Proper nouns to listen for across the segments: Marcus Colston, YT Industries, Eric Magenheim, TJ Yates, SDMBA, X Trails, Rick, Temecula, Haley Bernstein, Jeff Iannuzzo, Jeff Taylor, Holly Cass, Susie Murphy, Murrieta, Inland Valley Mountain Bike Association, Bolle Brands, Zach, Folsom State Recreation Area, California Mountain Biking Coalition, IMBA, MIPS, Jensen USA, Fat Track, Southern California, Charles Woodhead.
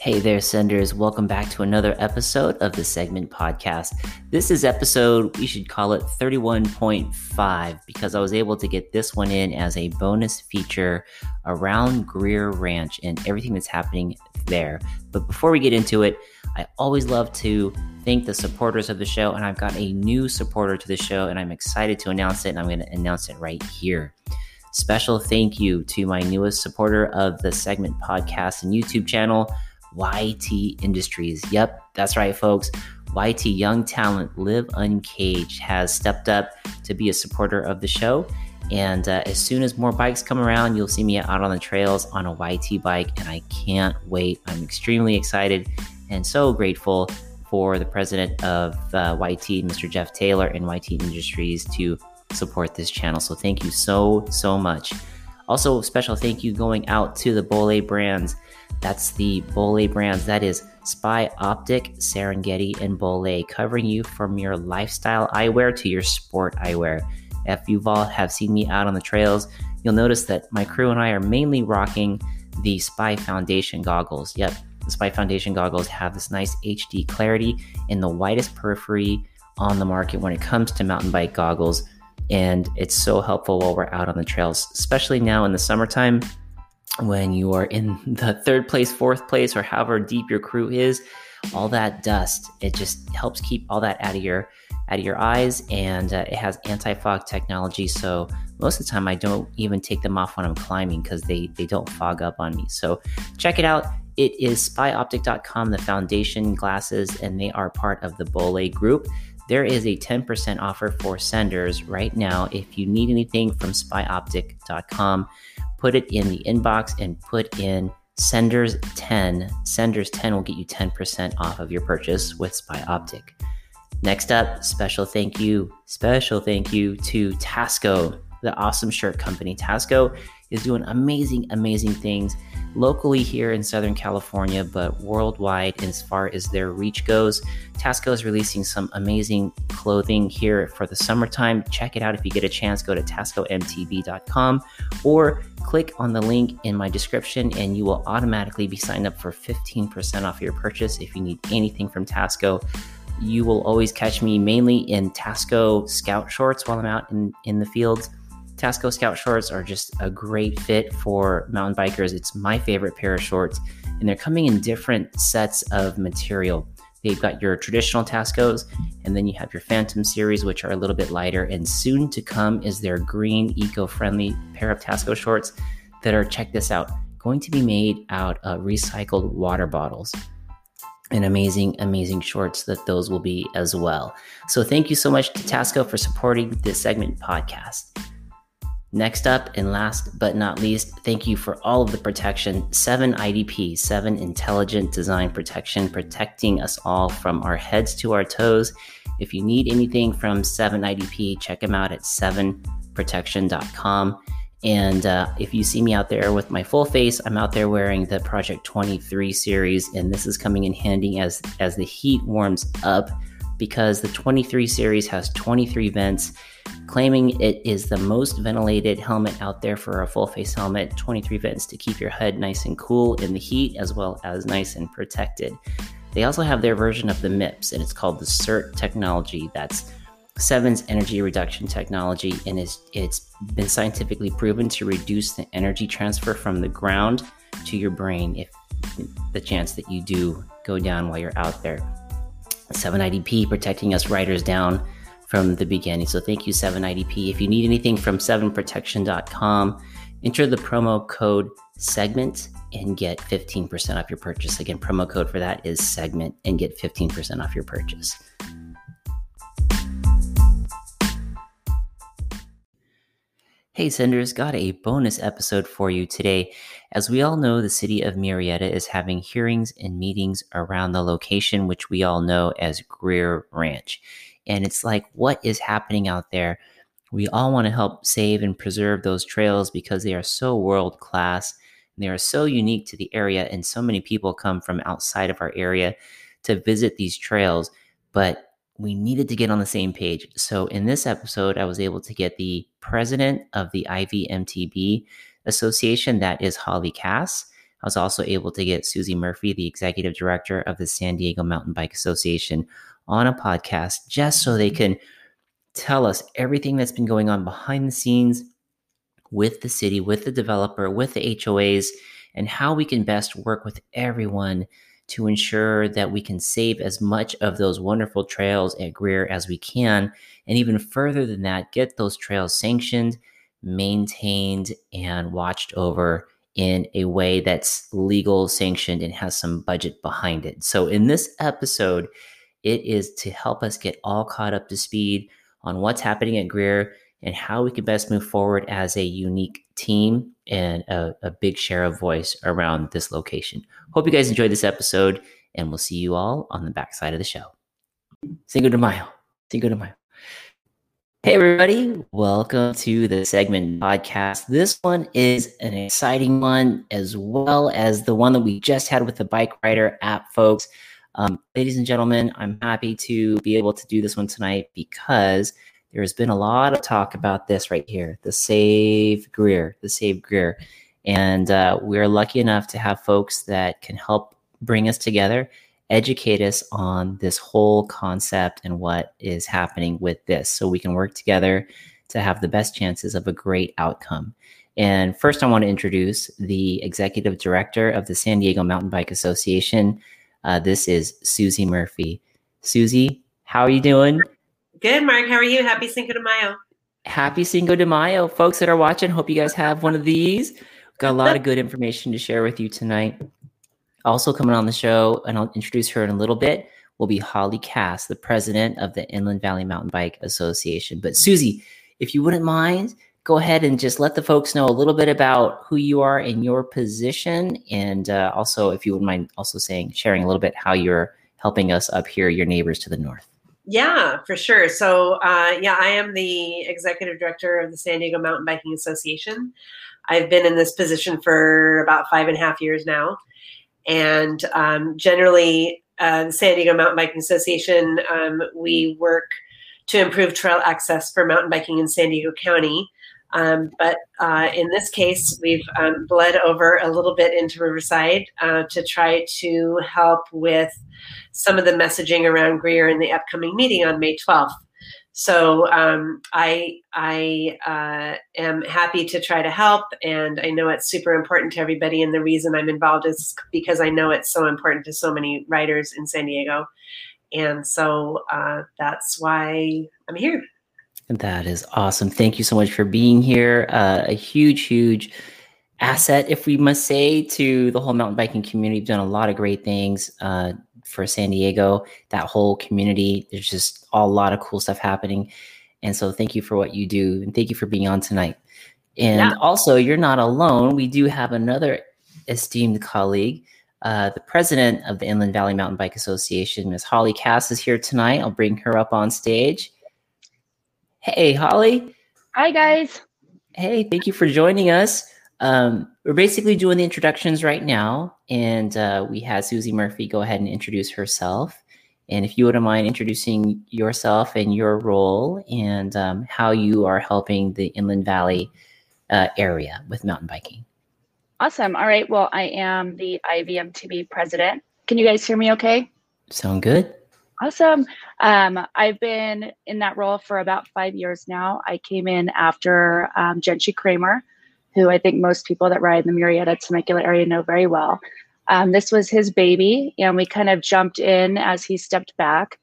Hey there, senders. Welcome back to another episode of the Segment Podcast. This is episode, we should call it 31.5, because I was able to get this one in as a bonus feature around Greer Ranch and everything that's happening there. But before we get into it, I always love to thank the supporters of the show, and I've got a new supporter to the show, and I'm excited to announce it, and I'm going to announce it right here. Special thank you to my newest supporter of the Segment Podcast and YouTube channel, YT Industries. Yep, that's right, folks. YT Young Talent Live Uncaged has stepped up to be a supporter of the show. And as soon as more bikes come around, you'll see me out on the trails on a YT bike. And I can't wait. I'm extremely excited and so grateful for the president of YT, Mr. Jeff Taylor, and YT Industries to support this channel. So thank you so, so much. Also, special thank you going out to the Bolle Brands. That's the Bolle Brands. That is Spy Optic, Serengeti, and Bolle, covering you from your lifestyle eyewear to your sport eyewear. If you've all have seen me out on the trails, you'll notice that my crew and I are mainly rocking the Spy Foundation goggles. Yep, the Spy Foundation goggles have this nice HD clarity and the widest periphery on the market when it comes to mountain bike goggles. And it's so helpful while we're out on the trails, especially now in the summertime, when you are in the third place, fourth place, or however deep your crew is. All that dust, it just helps keep all that out of your eyes, and it has anti-fog technology, so most of the time I don't even take them off when I'm climbing because they don't fog up on me. So check it out. It is spyoptic.com, the foundation glasses, and they are part of the Bolle group. There is a 10% offer for senders right now. If you need anything from spyoptic.com, put it in the inbox and put in senders 10. Senders 10 will get you 10% off of your purchase with Spy Optic. Next up, special thank you to Tasco, the awesome shirt company. Tasco is doing amazing, amazing things locally here in Southern California, but worldwide as far as their reach goes. Tasco is releasing some amazing clothing here for the summertime. Check it out if you get a chance. Go to TascoMTB.com or click on the link in my description and you will automatically be signed up for 15% off your purchase if you need anything from Tasco. You will always catch me mainly in Tasco Scout shorts while I'm out in the fields. Tasco Scout shorts are just a great fit for mountain bikers. It's my favorite pair of shorts, and they're coming in different sets of material. They've got your traditional Tascos, and then you have your Phantom series, which are a little bit lighter, and soon to come is their green eco-friendly pair of Tasco shorts that are, check this out, going to be made out of recycled water bottles. And amazing, amazing shorts that those will be as well. So thank you so much to Tasco for supporting this Segment Podcast. Next up, and last but not least, thank you for all of the protection. 7IDP, 7 Intelligent Design Protection, protecting us all from our heads to our toes. If you need anything from 7IDP, check them out at 7protection.com. And if you see me out there with my full face, I'm out there wearing the Project 23 series, and this is coming in handy as the heat warms up, because the 23 series has 23 vents, claiming it is the most ventilated helmet out there for a full face helmet. 23 vents to keep your head nice and cool in the heat, as well as nice and protected. They also have their version of the MIPS, and it's called the CERT technology. That's 7's energy reduction technology, and it's been scientifically proven to reduce the energy transfer from the ground to your brain if the chance that you do go down while you're out there. 7IDP protecting us riders down from the beginning. So thank you, 7IDP. If you need anything from 7protection.com, enter the promo code SEGMENT and get 15% off your purchase. Again, promo code for that is SEGMENT and get 15% off your purchase. Hey, senders, got a bonus episode for you today. As we all know, the city of Murrieta is having hearings and meetings around the location, which we all know as Greer Ranch. And it's like, what is happening out there? We all want to help save and preserve those trails because they are so world-class. And they are so unique to the area, and so many people come from outside of our area to visit these trails. But we needed to get on the same page. So in this episode, I was able to get the president of the IMBA Association, that is Holly Cass. I was also able to get Susie Murphy, the executive director of the San Diego Mountain Bike Association, on a podcast just so they can tell us everything that's been going on behind the scenes with the city, with the developer, with the HOAs, and how we can best work with everyone to ensure that we can save as much of those wonderful trails at Greer as we can. And even further than that, get those trails sanctioned, maintained, and watched over in a way that's legal, sanctioned, and has some budget behind it. So in this episode, it is to help us get all caught up to speed on what's happening at Greer and how we can best move forward as a unique team and a big share of voice around this location. Hope you guys enjoyed this episode, and we'll see you all on the backside of the show. Cinco de Mayo. Cinco de Mayo. Hey, everybody. Welcome to the Segment Podcast. This one is an exciting one, as well as the one that we just had with the Bike Rider app, folks. Ladies and gentlemen, I'm happy to be able to do this one tonight because there has been a lot of talk about this right here, the Save Greer. And we're lucky enough to have folks that can help bring us together, educate us on this whole concept and what is happening with this, so we can work together to have the best chances of a great outcome. And first, I want to introduce the executive director of the San Diego Mountain Bike Association. This is Susie Murphy. Susie, how are you doing? Good, Mark. How are you? Happy Cinco de Mayo. Happy Cinco de Mayo. Folks that are watching, hope you guys have one of these. Got a lot of good information to share with you tonight. Also coming on the show, and I'll introduce her in a little bit, will be Holly Cass, the president of the Inland Valley Mountain Bike Association. But Susie, if you wouldn't mind, go ahead and just let the folks know a little bit about who you are and your position. And also, if you wouldn't mind also sharing a little bit how you're helping us up here, your neighbors to the north. Yeah, for sure. So, I am the executive director of the San Diego Mountain Biking Association. I've been in this position for about 5.5 years now. And generally, the San Diego Mountain Biking Association, we work to improve trail access for mountain biking in San Diego County. But in this case, we've bled over a little bit into Riverside to try to help with some of the messaging around Greer in the upcoming meeting on May 12th. So I am happy to try to help, and I know it's super important to everybody. And the reason I'm involved is because I know it's so important to so many riders in San Diego. And so that's why I'm here. That is awesome. Thank you so much for being here. A huge, huge asset, if we must say, to the whole mountain biking community. We've done a lot of great things for San Diego, that whole community. There's just a lot of cool stuff happening. And so thank you for what you do. And thank you for being on tonight. And also, you're not alone. We do have another esteemed colleague. The president of the Inland Valley Mountain Bike Association, Ms. Holly Cass, is here tonight. I'll bring her up on stage. Hey, Holly. Hi, guys. Hey, thank you for joining us. We're basically doing the introductions right now, and we had Susie Murphy go ahead and introduce herself. And if you wouldn't mind introducing yourself and your role and how you are helping the Inland Valley area with mountain biking. Awesome. All right. Well, I am the IMBA president. Can you guys hear me okay? Sound good? Awesome. I've been in that role for about 5 years now. I came in after Gentry Kramer, who I think most people that ride in the Murrieta Temecula area know very well. This was his baby, and we kind of jumped in as he stepped back.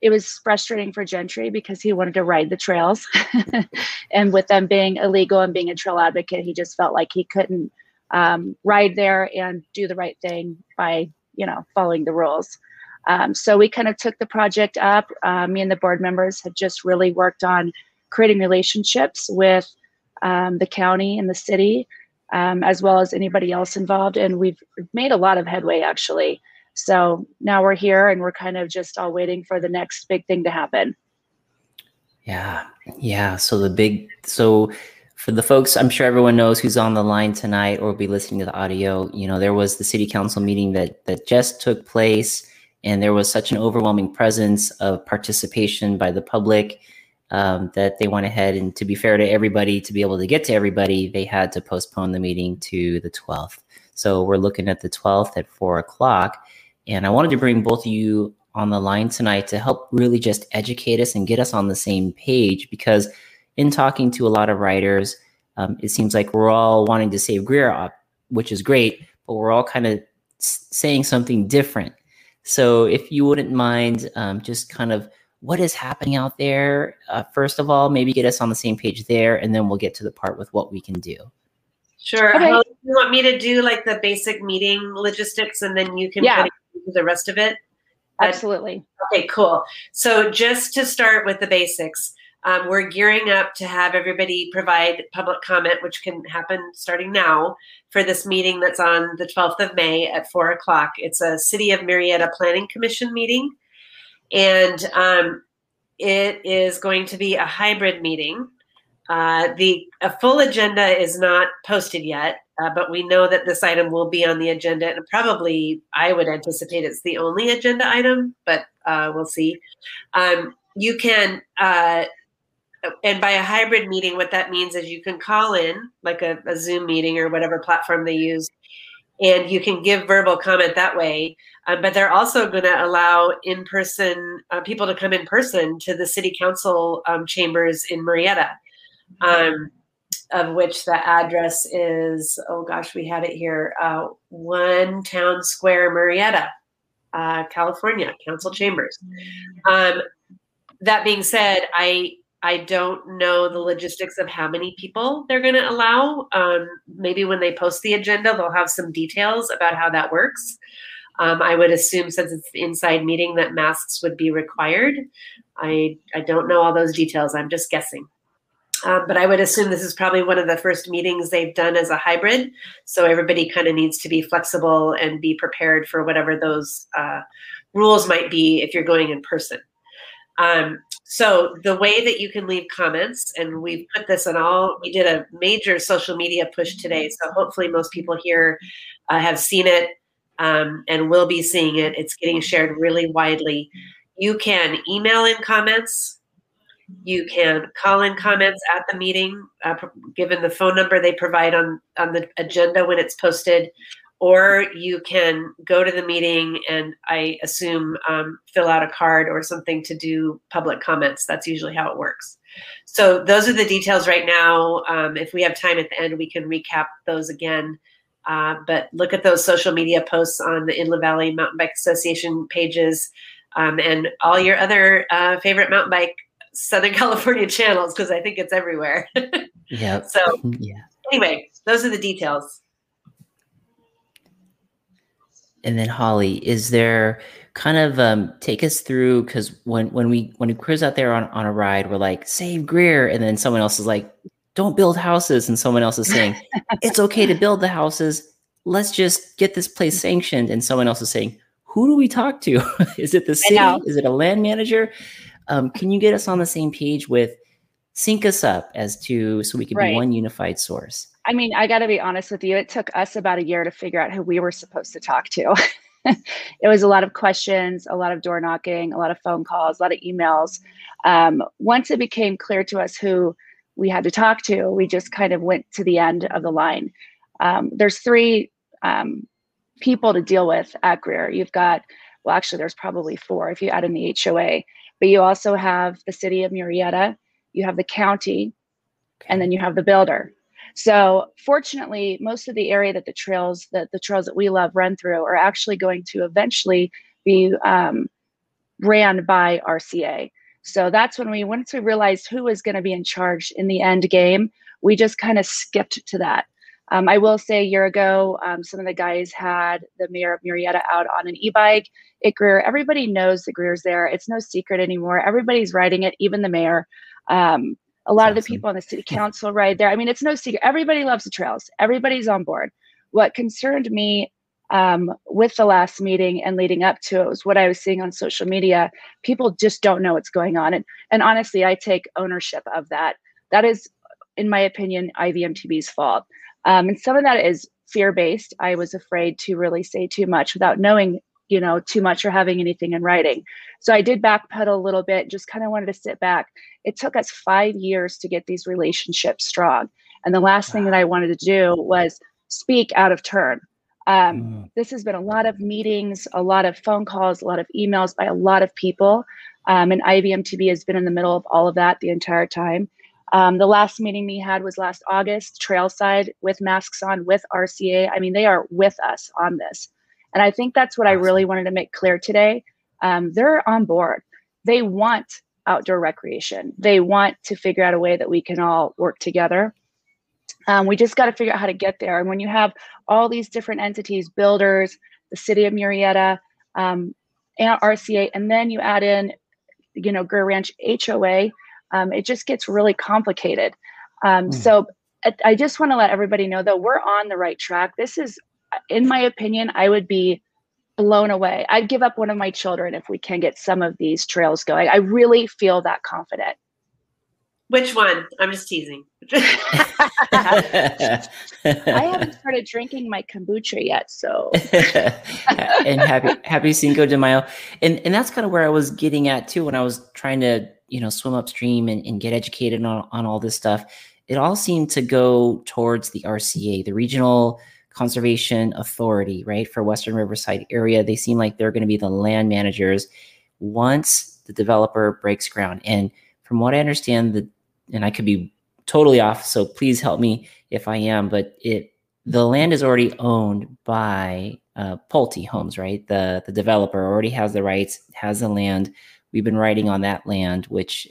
It was frustrating for Gentry because he wanted to ride the trails. And with them being illegal and being a trail advocate, he just felt like he couldn't ride there and do the right thing by, following the rules. So we kind of took the project up. Me and the board members had just really worked on creating relationships with the county and the city, as well as anybody else involved. And we've made a lot of headway, actually. So now we're here, and we're kind of just all waiting for the next big thing to happen. Yeah. So for the folks, I'm sure everyone knows who's on the line tonight or will be listening to the audio, there was the city council meeting that just took place. And there was such an overwhelming presence of participation by the public that they went ahead and, to be fair to everybody, to be able to get to everybody, they had to postpone the meeting to the 12th. So we're looking at the 12th at 4 o'clock. And I wanted to bring both of you on the line tonight to help really just educate us and get us on the same page, because in talking to a lot of riders, it seems like we're all wanting to save Greer up, which is great, but we're all kind of saying something different. So if you wouldn't mind, just kind of what is happening out there, first of all, maybe get us on the same page there, and then we'll get to the part with what we can do. Sure. Okay. How, you want me to do like the basic meeting logistics, and then you can put it into the rest of it? Absolutely. Okay, cool. So just to start with the basics, we're gearing up to have everybody provide public comment, which can happen starting now, for this meeting that's on the 12th of May at 4 o'clock. It's a City of Murrieta Planning Commission meeting, and it is going to be a hybrid meeting. A full agenda is not posted yet, but we know that this item will be on the agenda, and probably I would anticipate it's the only agenda item, but we'll see. You can, and by a hybrid meeting, what that means is you can call in, like a Zoom meeting or whatever platform they use, and you can give verbal comment that way. But they're also going to allow in-person people to come in person to the city council chambers in Murrieta, of which the address is, oh gosh, we had it here, 1 Town Square, Murrieta, California, council chambers. That being said, I don't know the logistics of how many people they're going to allow. Maybe when they post the agenda, they'll have some details about how that works. I would assume, since it's an inside meeting, that masks would be required. I don't know all those details. I'm just guessing. But I would assume this is probably one of the first meetings they've done as a hybrid. So everybody kind of needs to be flexible and be prepared for whatever those rules might be if you're going in person. So the way that you can leave comments, and we've put this on all, we did a major social media push today. So hopefully most people here have seen it and will be seeing it. It's getting shared really widely. You can email in comments. You can call in comments at the meeting, given the phone number they provide on the agenda when it's posted. Or you can go to the meeting and I assume fill out a card or something to do public comments. That's usually how it works. So those are the details right now. If we have time at the end, we can recap those again. But look at those social media posts on the Inland Valley Mountain Bike Association pages and all your other favorite mountain bike Southern California channels, because I think it's everywhere. Yeah. So anyway, those are the details. And then Holly, is there kind of take us through, because when Greer's out there on a ride, we're like, save Greer, and then someone else is like, don't build houses, and someone else is saying, it's okay to build the houses, let's just get this place sanctioned, and someone else is saying, who do we talk to? Is it the city? Is it a land manager? Can you get us on the same page with sync us up as to so we can be one unified source? I mean, I got to be honest with you. It took us about a year to figure out who we were supposed to talk to. It was a lot of questions, a lot of door knocking, a lot of phone calls, a lot of emails. Once it became clear to us who we had to talk to, we just kind of went to the end of the line. There's three people to deal with at Greer. You've got, well, actually, there's probably four if you add in the HOA. But you also have the city of Murrieta, you have the county, and then you have the builder. So fortunately, most of the area that the trails that we love run through are actually going to eventually be ran by RCA. So that's when once we realized who was going to be in charge in the end game, we just kind of skipped to that. I will say a year ago, some of the guys had the mayor of Murrieta out on an e-bike at Greer. Everybody knows that Greer's there. It's no secret anymore. Everybody's riding it, even the mayor. A lot of the people on the city council ride there. I mean, it's no secret. Everybody loves the trails. Everybody's on board. What concerned me with the last meeting and leading up to it was what I was seeing on social media. People just don't know what's going on. And honestly, I take ownership of that. That is, in my opinion, IVMTB's fault. And some of that is fear-based. I was afraid to really say too much without knowing you know, too much or having anything in writing. So I did backpedal a little bit, just kind of wanted to sit back. It took us 5 years to get these relationships strong. And the last thing that I wanted to do was speak out of turn. This has been a lot of meetings, a lot of phone calls, a lot of emails by a lot of people. And IVMTB has been in the middle of all of that the entire time. The last meeting we had was last August, trailside, with masks on, with RCA. I mean, they are with us on this. And I think that's what I really wanted to make clear today. They're on board. They want outdoor recreation. They want to figure out a way that we can all work together. We just got to figure out how to get there. And when you have all these different entities, builders, the city of Murrieta, and RCA, and then you add in, you know, Greer Ranch HOA, it just gets really complicated. So I just want to let everybody know that we're on the right track. This is, in my opinion, I would be blown away. I'd give up one of my children if we can get some of these trails going. I really feel that confident. Which one? I'm just teasing. I haven't started drinking my kombucha yet, so. And happy Cinco de Mayo. And that's kind of where I was getting at too when I was trying to, you know, swim upstream and get educated on all this stuff. It all seemed to go towards the RCA, the Regional Conservation Authority, right? For Western Riverside area, they seem like they're going to be the land managers once the developer breaks ground. And from what I understand, and I could be totally off, so please help me if I am, but the land is already owned by Pulte Homes, right? The developer already has the rights, has the land. We've been writing on that land, which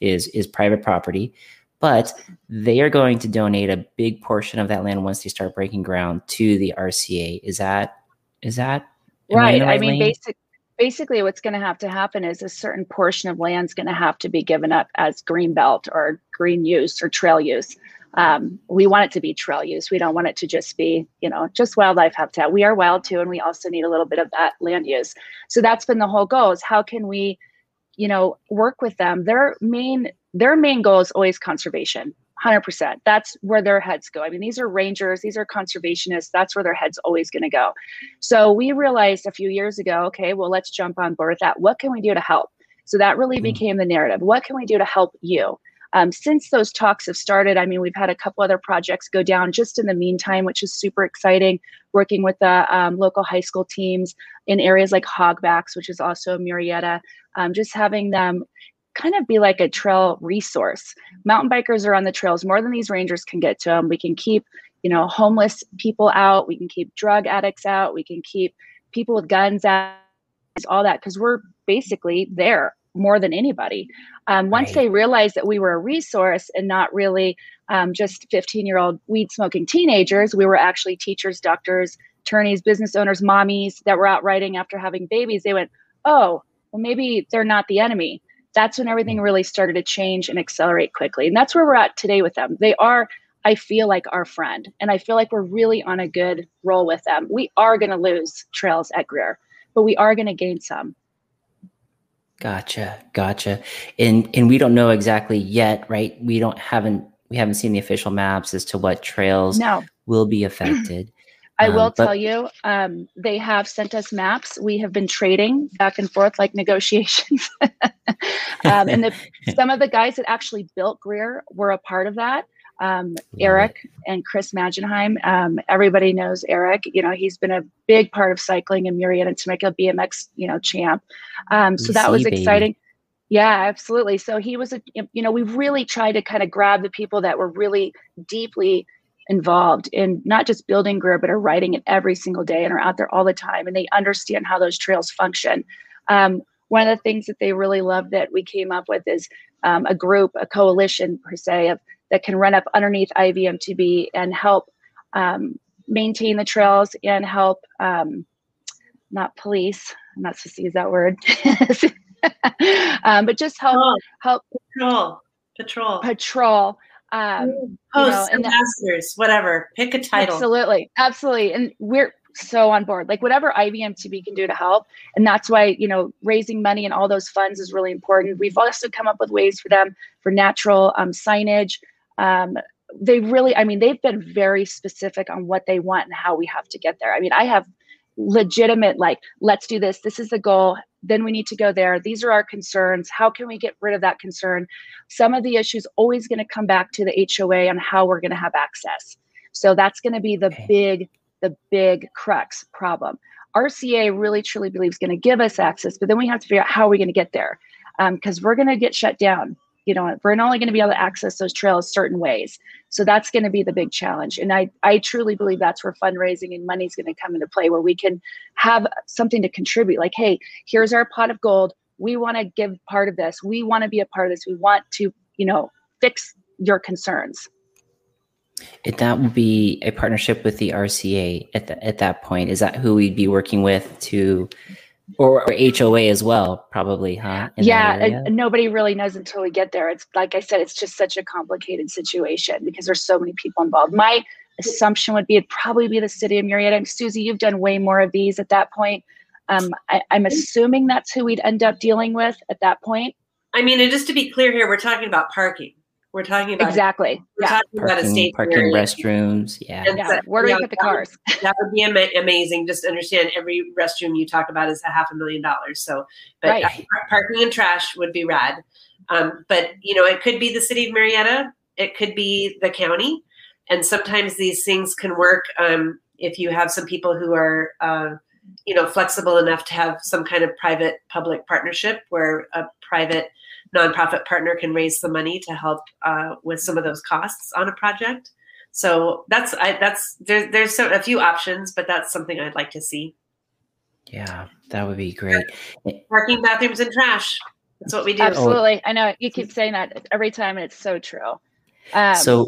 is private property, but they are going to donate a big portion of that land once they start breaking ground to the RCA. Is that right? I mean, basically what's going to have to happen is a certain portion of land's going to have to be given up as green belt or green use or trail use. We want it to be trail use. We don't want it to just be, you know, just wildlife habitat. We are wild too, and we also need a little bit of that land use. So that's been the whole goal, is how can we, you know, work with them. Their main goal is always conservation, 100%. That's where their heads go. I mean, these are rangers, these are conservationists. That's where their head's always going to go. So we realized a few years ago, okay, well, let's jump on board with that. What can we do to help? So that really became the narrative. What can we do to help you? Since those talks have started, I mean, we've had a couple other projects go down just in the meantime, which is super exciting, working with the local high school teams in areas like Hogbacks, which is also Murrieta, just having them kind of be like a trail resource. Mountain bikers are on the trails more than these rangers can get to them. We can keep, you know, homeless people out. We can keep drug addicts out. We can keep people with guns out, all that, because we're basically there more than anybody. Once they realized that we were a resource and not really just 15-year-old weed-smoking teenagers, we were actually teachers, doctors, attorneys, business owners, mommies that were out riding after having babies, they went, oh, well, maybe they're not the enemy. That's when everything really started to change and accelerate quickly. And that's where we're at today with them. They are, I feel like, our friend. And I feel like we're really on a good roll with them. We are going to lose trails at Greer, but we are going to gain some. Gotcha. And we don't know exactly yet, right? We haven't seen the official maps as to what trails will be affected. I will tell you, they have sent us maps. We have been trading back and forth like negotiations. And some of the guys that actually built Greer were a part of that. Eric and Chris Magenheim. Everybody knows Eric. You know, he's been a big part of cycling in Murrieta and Temecula, BMX, you know, champ. So that was exciting. Baby. Yeah, absolutely. So he was, you know, we've really tried to kind of grab the people that were really deeply involved in not just building Greer, but are riding it every single day and are out there all the time. And they understand how those trails function. One of the things that they really love that we came up with is a group, a coalition per se, that can run up underneath IVMTB and help maintain the trails and help, not police, I'm not supposed to use that word, but just help patrol. Hosts, you know, ambassadors, whatever, pick a title. Absolutely. And we're so on board, like whatever IVMTB can do to help. And that's why, you know, raising money and all those funds is really important. We've also come up with ways for them for natural signage. They really, I mean, they've been very specific on what they want and how we have to get there. I mean, I have legitimate, like, let's do this. This is the goal. Then we need to go there. These are our concerns. How can we get rid of that concern? Some of the issues always going to come back to the HOA on how we're going to have access. So that's going to be the big crux problem. RCA really truly believes going to give us access, but then we have to figure out how we're going to get there, because we're going to get shut down. You know, we're only going to be able to access those trails certain ways. So that's going to be the big challenge. And I truly believe that's where fundraising and money is going to come into play, where we can have something to contribute. Like, hey, here's our pot of gold. We want to give part of this. We want to be a part of this. We want to, you know, fix your concerns. If that would be a partnership with the RCA at that point. Is that who we'd be working with to... Or HOA as well, probably, huh? Yeah, nobody really knows until we get there. It's like I said, it's just such a complicated situation because there's so many people involved. My assumption would be it'd probably be the city of Murrieta. And Susie, you've done way more of these at that point. I'm assuming that's who we'd end up dealing with at that point. I mean, and just to be clear here, we're talking about parking. We're talking about parking, restrooms. Yeah. Where do we put the cars? That would be amazing. Just understand every restroom you talk about is $500,000. So, but parking and trash would be rad. But you know, it could be the city of Murrieta. It could be the county. And sometimes these things can work if you have some people who are, you know, flexible enough to have some kind of private-public partnership where a private nonprofit partner can raise the money to help with some of those costs on a project. So there's a few options, but that's something I'd like to see. Yeah, that would be great. Parking, bathrooms, and trash. That's what we do. Absolutely. I know you keep saying that every time, and it's so true. So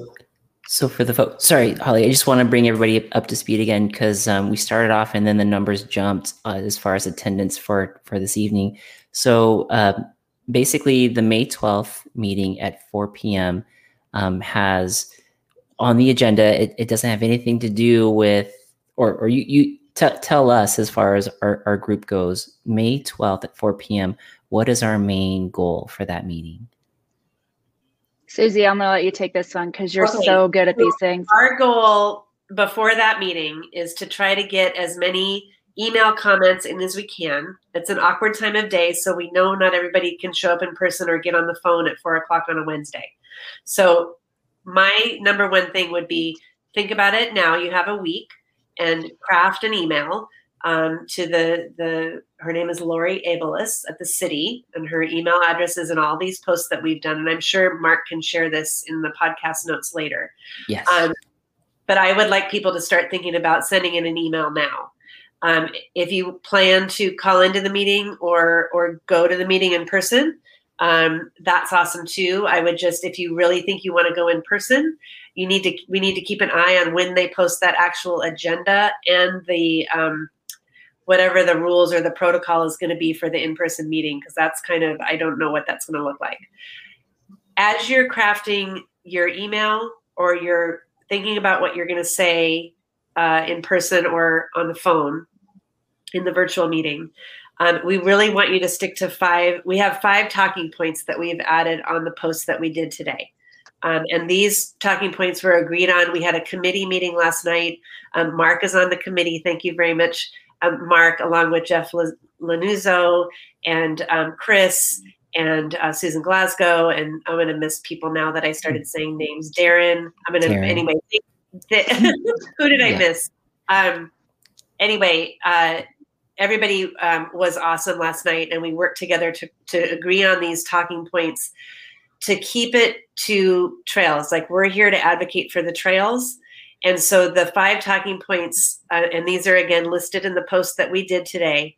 for the folks, sorry, Holly, I just want to bring everybody up to speed again, because we started off and then the numbers jumped as far as attendance for this evening. So basically, the May 12th meeting at 4 p.m. Has on the agenda, it doesn't have anything to do with, or you tell us as far as our group goes, May 12th at 4 p.m., what is our main goal for that meeting? Susie, I'm going to let you take this one because you're so good at these things. Our goal before that meeting is to try to get as many email comments in as we can. It's an awkward time of day, so we know not everybody can show up in person or get on the phone at 4 o'clock on a Wednesday. So my number one thing would be, think about it now. You have a week and craft an email to her name is Lorie Abeles at the city, and her email address is in all these posts that we've done. And I'm sure Mark can share this in the podcast notes later. Yes. But I would like people to start thinking about sending in an email now. If you plan to call into the meeting or go to the meeting in person, that's awesome too. I would just, if you really think you want to go in person, we need to keep an eye on when they post that actual agenda and the, whatever the rules or the protocol is going to be for the in-person meeting. Cause that's kind of, I don't know what that's going to look like. As you're crafting your email or you're thinking about what you're going to say, in person or on the phone in the virtual meeting. We really want you to stick to 5. We have 5 talking points that we've added on the posts that we did today. And these talking points were agreed on. We had a committee meeting last night. Mark is on the committee. Thank you very much, Mark, along with Jeff Iannuzzo and Chris and Susan Glasgow. And I'm going to miss people now that I started saying names. Darren, anyway. Who did I miss? Everybody was awesome last night, and we worked together to agree on these talking points to keep it to trails. Like, we're here to advocate for the trails. And so the 5 talking points, and these are again listed in the post that we did today.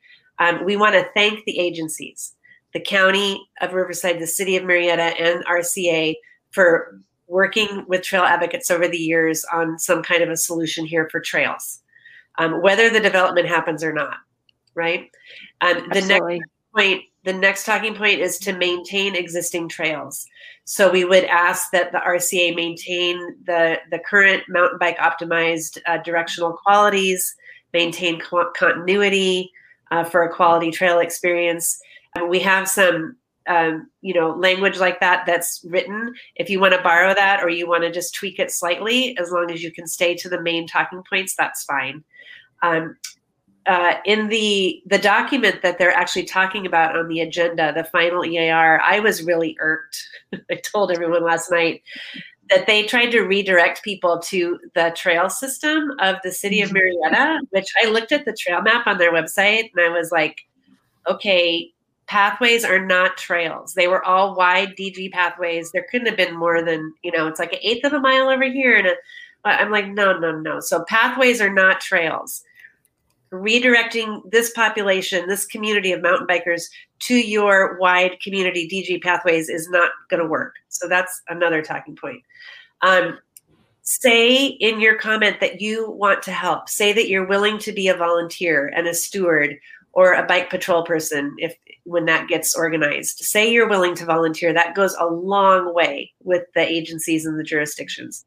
We want to thank the agencies, the County of Riverside, the City of Murrieta, and RCA for working with trail advocates over the years on some kind of a solution here for trails, whether the development happens or not, right? The next talking point is to maintain existing trails. So we would ask that the RCA maintain the current mountain bike optimized directional qualities, maintain continuity for a quality trail experience. We have some language like that's written. If you want to borrow that or you want to just tweak it slightly, as long as you can stay to the main talking points, that's fine. in the document that they're actually talking about on the agenda, the final EAR, I was really irked. I told everyone last night that they tried to redirect people to the trail system of the city of Murrieta, which I looked at the trail map on their website and I was like, okay, pathways are not trails. They were all wide DG pathways. There couldn't have been more than, you know, it's like an eighth of a mile over here. And I'm like, no. So pathways are not trails. Redirecting this population, this community of mountain bikers to your wide community DG pathways is not going to work. So that's another talking point. Say in your comment that you want to help. Say that you're willing to be a volunteer and a steward or a bike patrol person when that gets organized. Say you're willing to volunteer. That goes a long way with the agencies and the jurisdictions.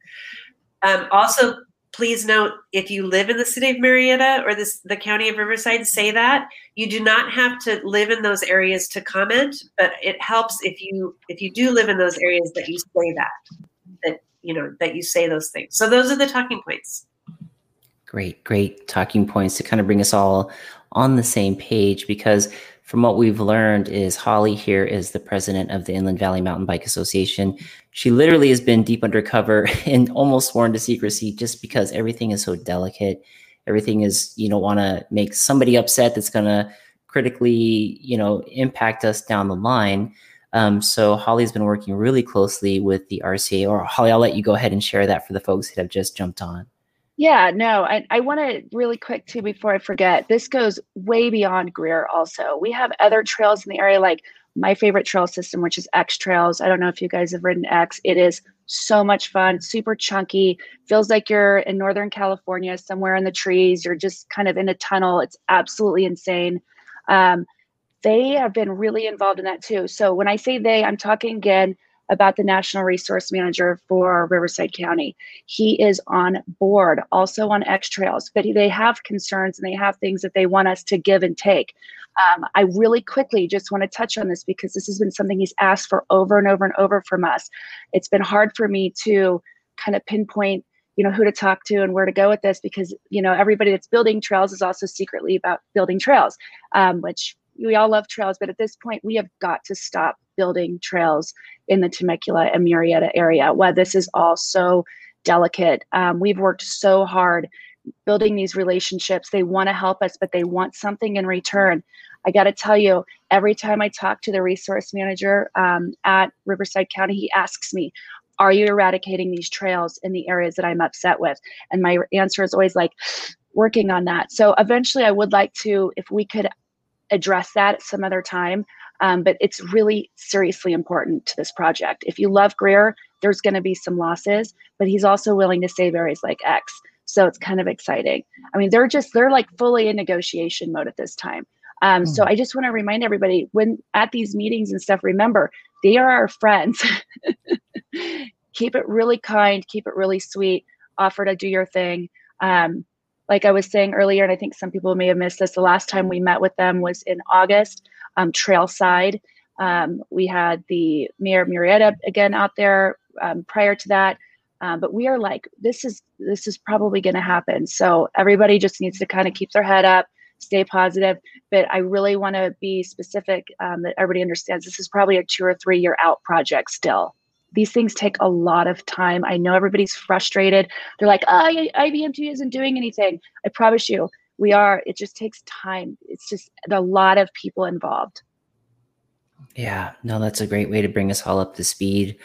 Also, please note, if you live in the city of Murrieta or the county of Riverside, say that. You do not have to live in those areas to comment, but it helps if you do live in those areas that you say that you say those things. So those are the talking points. Great talking points to kind of bring us all on the same page, because from what we've learned is Holly here is the president of the Inland Valley Mountain Bike Association. She literally has been deep undercover and almost sworn to secrecy just because everything is so delicate. Everything is, you don't want to make somebody upset that's going to critically, impact us down the line. So Holly's been working really closely with the RCA. Or Holly, I'll let you go ahead and share that for the folks that have just jumped on. Yeah, no, I want to really quick too, before I forget, this goes way beyond Greer also. We have other trails in the area, like my favorite trail system, which is X Trails. I don't know if you guys have ridden X. It is so much fun, super chunky, feels like you're in Northern California, somewhere in the trees. You're just kind of in a tunnel. It's absolutely insane. They have been really involved in that too. So when I say they, I'm talking again about the National Resource Manager for Riverside County. He is on board, also on X Trails, but they have concerns and they have things that they want us to give and take. I really quickly just want to touch on this because this has been something he's asked for over and over and over from us. It's been hard for me to kind of pinpoint, who to talk to and where to go with this because, everybody that's building trails is also secretly about building trails, which we all love trails, but at this point we have got to stop building trails in the Temecula and Murrieta area. Wow, this is all so delicate. We've worked so hard building these relationships. They want to help us, but they want something in return. I got to tell you, every time I talk to the resource manager at Riverside County, he asks me, are you eradicating these trails in the areas that I'm upset with? And my answer is always like, working on that. So eventually I would like to, if we could address that at some other time. But it's really seriously important to this project. If you love Greer, there's going to be some losses, but he's also willing to save areas like X. So it's kind of exciting. I mean, they're like fully in negotiation mode at this time. So I just want to remind everybody when at these meetings and stuff, remember, they are our friends. Keep it really kind, keep it really sweet, offer to do your thing. Like I was saying earlier, and I think some people may have missed this, the last time we met with them was in August, Trailside. We had the Mayor of Murrieta again out there prior to that. But we are like, this is probably going to happen. So everybody just needs to kind of keep their head up, stay positive. But I really want to be specific that everybody understands this is probably a 2 or 3 year out project still. These things take a lot of time. I know everybody's frustrated. They're like, oh, IVMT isn't doing anything. I promise you, we are. It just takes time. It's just a lot of people involved. Yeah, no, that's a great way to bring us all up to speed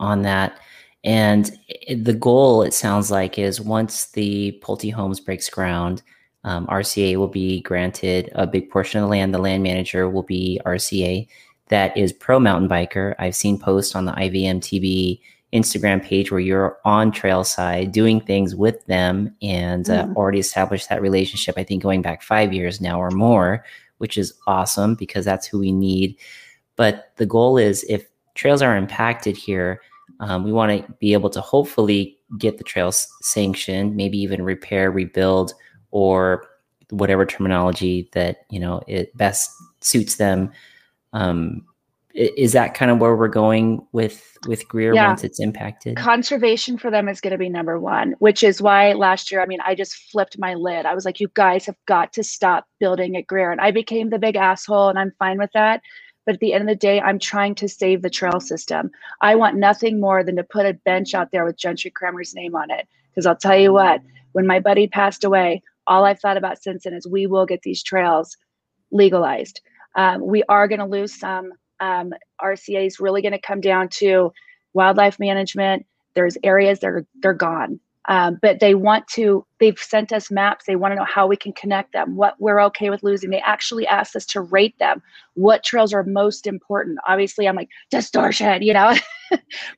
on that. And the goal, it sounds like, is once the Pulte Homes breaks ground, RCA will be granted a big portion of the land. The land manager will be RCA. That is pro mountain biker. I've seen posts on the IVMTB Instagram page where you're on Trailside doing things with them and already established that relationship, I think going back 5 years now or more, which is awesome because that's who we need. But the goal is if trails are impacted here, we want to be able to hopefully get the trails sanctioned, maybe even repair, rebuild, or whatever terminology that, it best suits them. Is that kind of where we're going with Greer once it's impacted? Conservation for them is going to be number one, which is why last year, I mean, I just flipped my lid. I was like, you guys have got to stop building at Greer. And I became the big asshole, and I'm fine with that. But at the end of the day, I'm trying to save the trail system. I want nothing more than to put a bench out there with Gentry Kramer's name on it. Because I'll tell you what, when my buddy passed away, all I've thought about since then is we will get these trails legalized. We are going to lose some. RCA is really going to come down to wildlife management. There's areas that are, they're gone. But they want to, they've sent us maps. They want to know how we can connect them, what we're okay with losing. They actually asked us to rate them. What trails are most important? Obviously, I'm like, distortion, you know.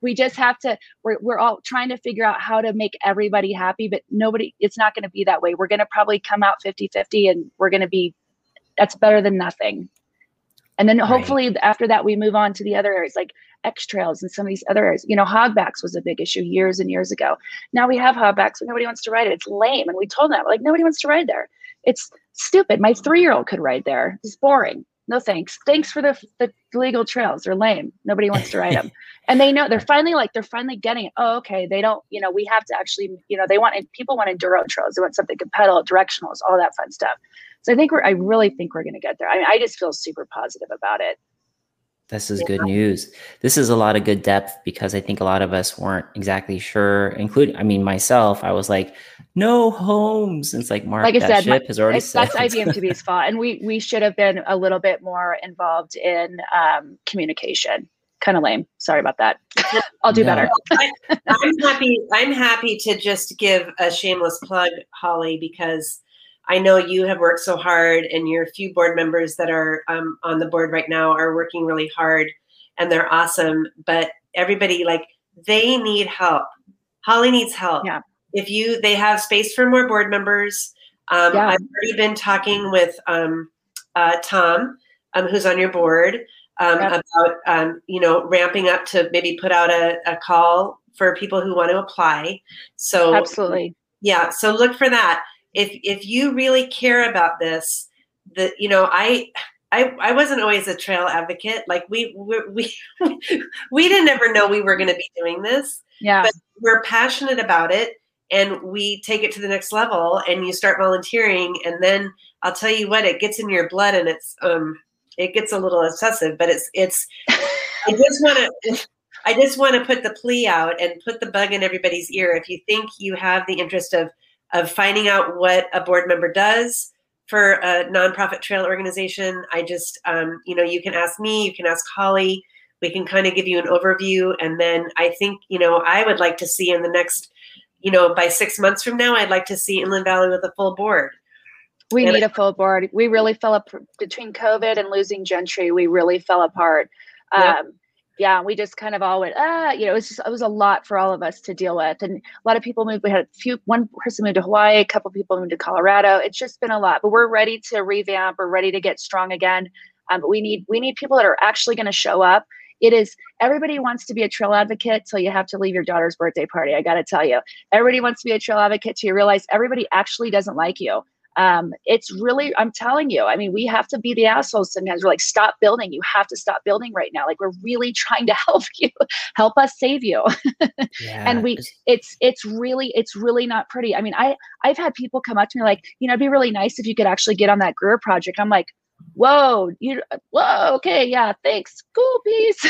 We just have to, we're all trying to figure out how to make everybody happy, but nobody, it's not going to be that way. We're going to probably come out 50-50, and we're going to be, that's better than nothing. And then hopefully after that, we move on to the other areas like X Trails and some of these other areas. You know, Hogbacks was a big issue years and years ago. Now we have Hogbacks, but nobody wants to ride it. It's lame. And we told them, like, nobody wants to ride there. It's stupid. My 3-year-old could ride there. It's boring. No thanks. Thanks for the legal trails. They're lame. Nobody wants to ride them. And they know, they're finally getting it. Oh, okay. They don't, you know, we have to actually, you know, people want enduro trails. They want something to pedal, directionals, all that fun stuff. So I really think we're going to get there. I mean, I just feel super positive about it. This is good news. This is a lot of good depth, because I think a lot of us weren't exactly sure, including, I mean, myself, I was like, no homes. And it's like, Mark, like I said, ship has already said. That's IBMTB's fault. And we should have been a little bit more involved in communication. Kind of lame. Sorry about that. I'll do better. I'm happy to just give a shameless plug, Holly, because I know you have worked so hard, and your few board members that are on the board right now are working really hard, and they're awesome. But everybody, like, they need help. Holly needs help. Yeah. They have space for more board members. I've already been talking with Tom, who's on your board, about, you know, ramping up to maybe put out a call for people who want to apply. So absolutely. Yeah. So look for that. If you really care about this, you know, I wasn't always a trail advocate. Like we didn't ever know we were going to be doing this. Yeah. But we're passionate about it, and we take it to the next level, and you start volunteering, and then I'll tell you what, it gets in your blood, and it's it gets a little obsessive, but it's I just want to put the plea out and put the bug in everybody's ear. If you think you have the interest of finding out what a board member does for a nonprofit trail organization, I just, you know, you can ask me, you can ask Holly, we can kind of give you an overview. And then I think, you know, I would like to see in the next, you know, by 6 months from now, I'd like to see Inland Valley with a full board. We need a full board. We really fell up between COVID and losing Gentry. We really fell apart. Yeah. Yeah, we just kind of all went, you know, it was a lot for all of us to deal with. And a lot of people moved. We had one person moved to Hawaii, a couple people moved to Colorado. It's just been a lot, but we're ready to revamp. We're ready to get strong again. But we need people that are actually going to show up. It is, everybody wants to be a trail advocate till you have to leave your daughter's birthday party. I got to tell you, everybody wants to be a trail advocate till you realize everybody actually doesn't like you. It's really, I'm telling you, I mean, we have to be the assholes sometimes. We're like, stop building. You have to stop building right now. Like, we're really trying to help you, help us save you. Yeah. And it's really not pretty. I mean, I've had people come up to me like, you know, it'd be really nice if you could actually get on that Greer project. I'm like, whoa, okay. Yeah. Thanks. Cool piece.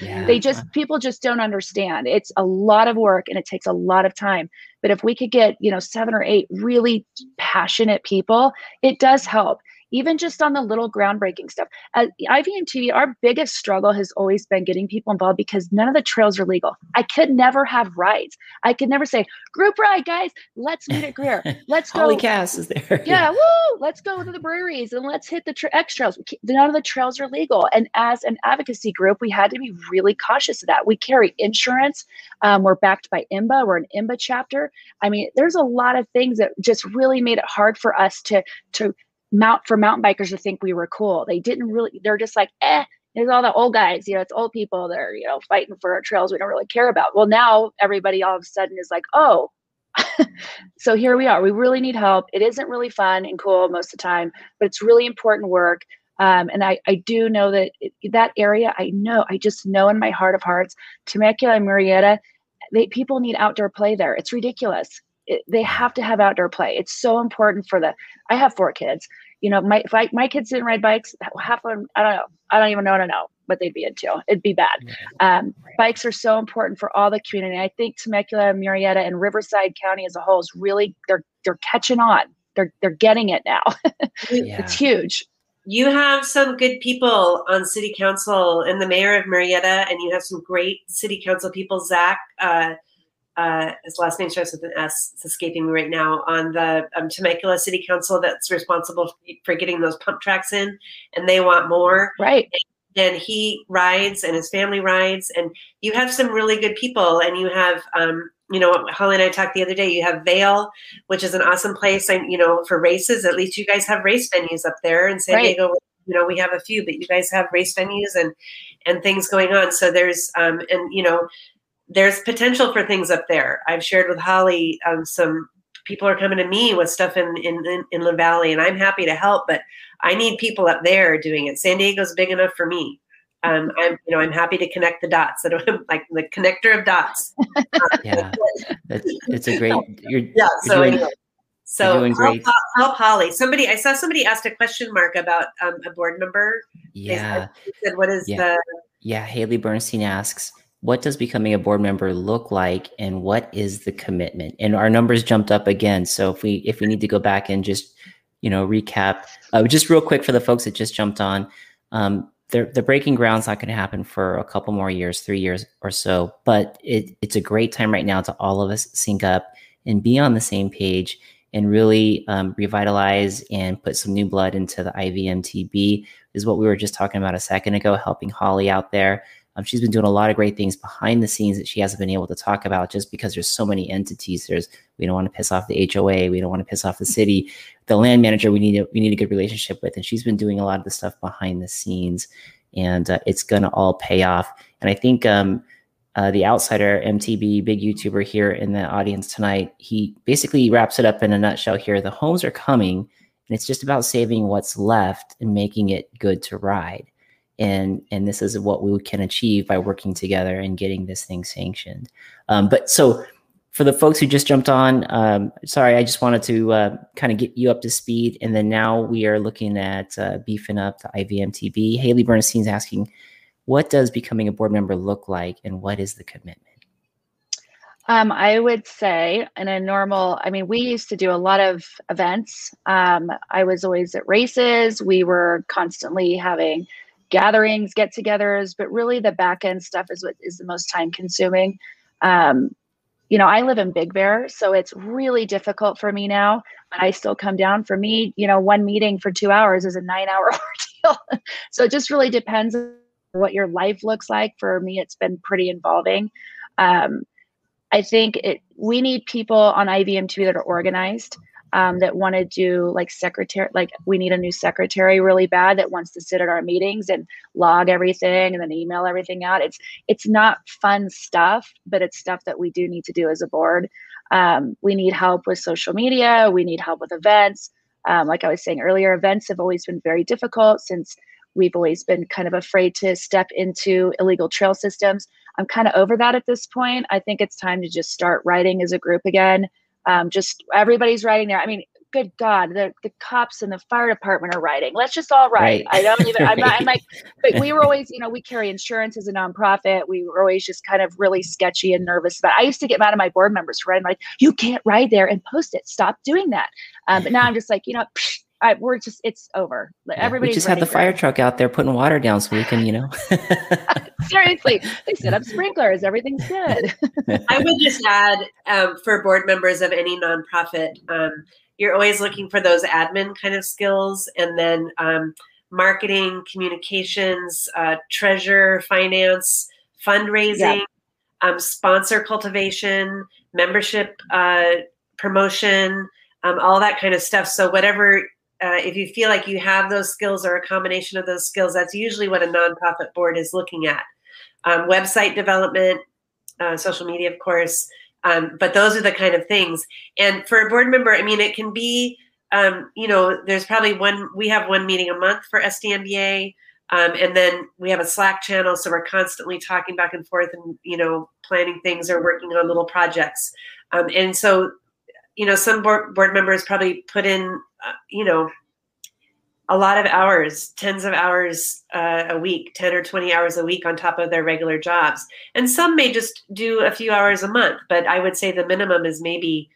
Yeah. People just don't understand. It's a lot of work, and it takes a lot of time, but if we could get, you know, 7 or 8 really passionate people, it does help, even just on the little groundbreaking stuff. At IVMTV, our biggest struggle has always been getting people involved, because none of the trails are legal. I could never have rides. I could never say, group ride, guys, let's meet at Greer. Let's go. Holly Cass is there. Yeah, woo! Let's go to the breweries and let's hit the X Trails. None of the trails are legal. And as an advocacy group, we had to be really cautious of that. We carry insurance. We're backed by IMBA. We're an IMBA chapter. I mean, there's a lot of things that just really made it hard for us for mountain bikers to think we were cool. They didn't really, they're just like, there's all the old guys, you know, it's old people that are, you know, fighting for our trails. We don't really care about. Well, now everybody all of a sudden is like, oh, so here we are. We really need help. It isn't really fun and cool most of the time, but it's really important work. And I do know that that area, I just know in my heart of hearts, Temecula and Murrieta, people need outdoor play there. It's ridiculous. They have to have outdoor play. It's so important for the, I have 4 kids, you know, my kids didn't ride bikes. Half of them, I don't even know what they'd be into. It'd be bad. Bikes are so important for all the community. I think Temecula, Murrieta, and Riverside County as a whole is really, they're catching on. They're getting it now. Yeah. It's huge. You have some good people on city council and the mayor of Murrieta, and you have some great city council people, Zach, his last name starts with an S. It's escaping me right now. On the Temecula City Council, that's responsible for getting those pump tracks in, and they want more. Right. And he rides, and his family rides, and you have some really good people. And you have, you know, Holly and I talked the other day. You have Vail, which is an awesome place, and you know, for races. At least you guys have race venues up there in San Diego. You know, we have a few, but you guys have race venues and things going on. So there's and you know. There's potential for things up there. I've shared with Holly, some people are coming to me with stuff in Inland Valley, and I'm happy to help, but I need people up there doing it. San Diego's big enough for me. I'm happy to connect the dots. I'm like the connector of dots. Yeah, it's a great, help Holly. I saw somebody asked a question mark about a board member. Yeah. They said, what is Haley Bernstein asks, what does becoming a board member look like, and what is the commitment? And our numbers jumped up again. So if we need to go back and just, you know, recap, just real quick for the folks that just jumped on, the breaking ground's not going to happen for a couple more years, 3 years or so, but it's a great time right now to all of us sync up and be on the same page and really revitalize and put some new blood into the IVMTB is what we were just talking about a second ago, helping Holly out there. She's been doing a lot of great things behind the scenes that she hasn't been able to talk about just because there's so many entities. We don't want to piss off the HOA. We don't want to piss off the city, the land manager we need a good relationship with. And she's been doing a lot of the stuff behind the scenes, and it's going to all pay off. And I think the Outsider MTB, big YouTuber here in the audience tonight, he basically wraps it up in a nutshell here. The homes are coming, and it's just about saving what's left and making it good to ride. And this is what we can achieve by working together and getting this thing sanctioned. But so for the folks who just jumped on, sorry, I just wanted to kind of get you up to speed. And then now we are looking at beefing up the IVMTB. Haley Bernstein's asking, what does becoming a board member look like, and what is the commitment? I would say we used to do a lot of events. I was always at races. We were constantly having gatherings, get-togethers, but really the back-end stuff is what is the most time-consuming. I live in Big Bear, so it's really difficult for me now. I still come down. For me, one meeting for 2 hours is a 9-hour ordeal. So it just really depends on what your life looks like. For me, it's been pretty involving. I think we need people on IVMTB that are organized. That want to do we need a new secretary really bad that wants to sit at our meetings and log everything and then email everything out. It's not fun stuff, but it's stuff that we do need to do as a board. We need help with social media. We need help with events. Like I was saying earlier, events have always been very difficult since we've always been kind of afraid to step into illegal trail systems. I'm kind of over that at this point. I think it's time to just start riding as a group again. Just everybody's riding there. I mean, good God, the cops and the fire department are riding. Let's just all ride. Right. I don't even, I'm not, I'm like, but we were always, we carry insurance as a nonprofit. We were always just kind of really sketchy and nervous about it. I used to get mad at my board members for riding, like, you can't ride there and post it. Stop doing that. But now I'm just like, we're just, it's over. Everybody just had the fire truck out there putting water down so we can, Seriously, they set up sprinklers. Everything's good. I would just add for board members of any nonprofit, you're always looking for those admin kind of skills, and then marketing, communications, treasure, finance, fundraising, sponsor cultivation, membership promotion, all that kind of stuff. So whatever. If you feel like you have those skills or a combination of those skills, that's usually what a nonprofit board is looking at. Website development, social media, of course, but those are the kind of things. And for a board member, it can be you know, there's probably we have one meeting a month for SDMBA. And then we have a Slack channel, so we're constantly talking back and forth and, you know, planning things or working on little projects. And so, you know, some board members probably put in, you know, a lot of hours, tens of hours a week, 10 or 20 hours a week on top of their regular jobs. And some may just do a few hours a month, but I would say the minimum is maybe,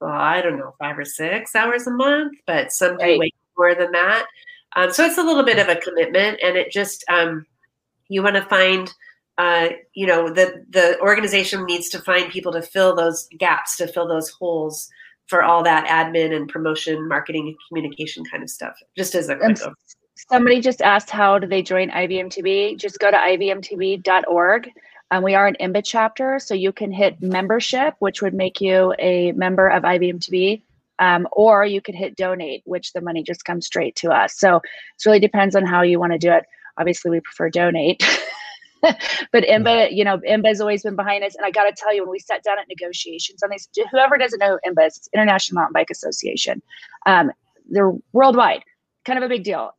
well, I don't know, 5 or 6 hours a month, but some do way more than that. So it's a little bit of a commitment, and it just, you want to find, you know, the organization needs to find people to fill those gaps, to fill those holes for all that admin and promotion, marketing, and communication kind of stuff, just as a quick overview. Somebody just asked, how do they join IVMTB? Just go to IVMTB.org. We are an IMBA chapter, so you can hit membership, which would make you a member of IVMTB. Or you could hit donate, which the money just comes straight to us. So it really depends on how you want to do it. Obviously, we prefer donate. But IMBA, you know, IMBA has always been behind us. And I got to tell you, when we sat down at negotiations on these, whoever doesn't know IMBA, it's International Mountain Bike Association. They're worldwide, kind of a big deal.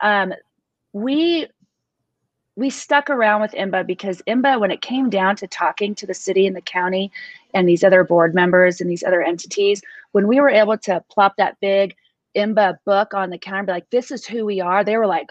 We stuck around with IMBA because IMBA, when it came down to talking to the city and the county and these other board members and these other entities, when we were able to plop that big IMBA book on the counter and be like, this is who we are, they were like,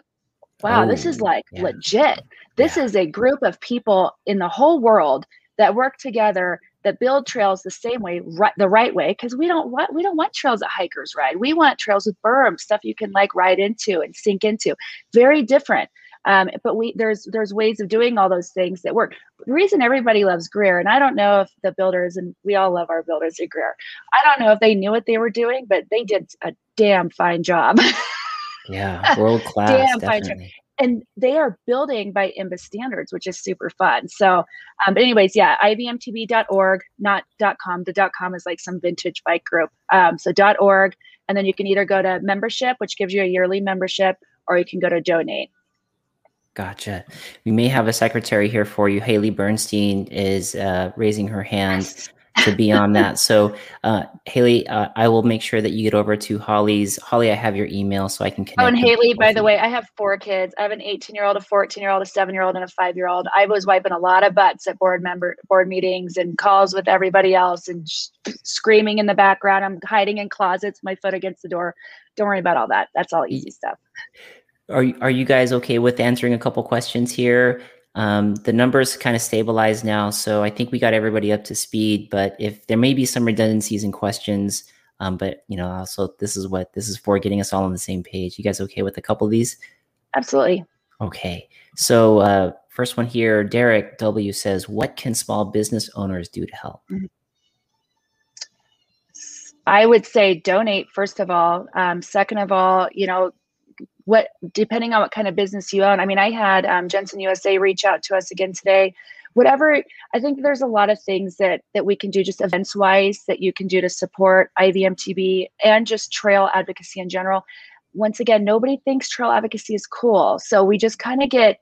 wow, this is like legit. This is a group of people in the whole world that work together, that build trails the same way, right, the right way, because we don't want trails that hikers ride. We want trails with berms, stuff you can like ride into and sink into. Very different. But there's ways of doing all those things that work. The reason everybody loves Greer, and I don't know if the builders, and we all love our builders at Greer, I don't know if they knew what they were doing, but they did a damn fine job. Yeah, world class. Damn fine job. And they are building by IMBA standards, which is super fun. So, but anyways, yeah, IVMTB.org, not .com. The .com is like some vintage bike group. So .org, and then you can either go to membership, which gives you a yearly membership, or you can go to donate. Gotcha. We may have a secretary here for you. Haley Bernstein is raising her hand to be on that. So Haley, I will make sure that you get over to Holly's. Holly, I have your email so I can connect. Oh, and Haley, by the way, I have 4 kids. I have an 18-year-old, a 14-year-old, a 7-year-old, and a 5-year-old. I was wiping a lot of butts at board meetings and calls with everybody else and screaming in the background. I'm hiding in closets, my foot against the door. Don't worry about all that. That's all easy stuff. Are you guys okay with answering a couple questions here? The numbers kind of stabilize now, so I think we got everybody up to speed, but if there may be some redundancies in questions, but you know, also this is for getting us all on the same page. You guys okay with a couple of these? Absolutely. Okay. So first one here, Derek W. says, what can small business owners do to help? Mm-hmm. I would say donate, first of all. Second of all, you know, depending on what kind of business you own. I mean, I had Jensen USA reach out to us again today. Whatever, I think there's a lot of things that we can do, just events wise, that you can do to support IVMTB and just trail advocacy in general. Once again, nobody thinks trail advocacy is cool, so we just kind of get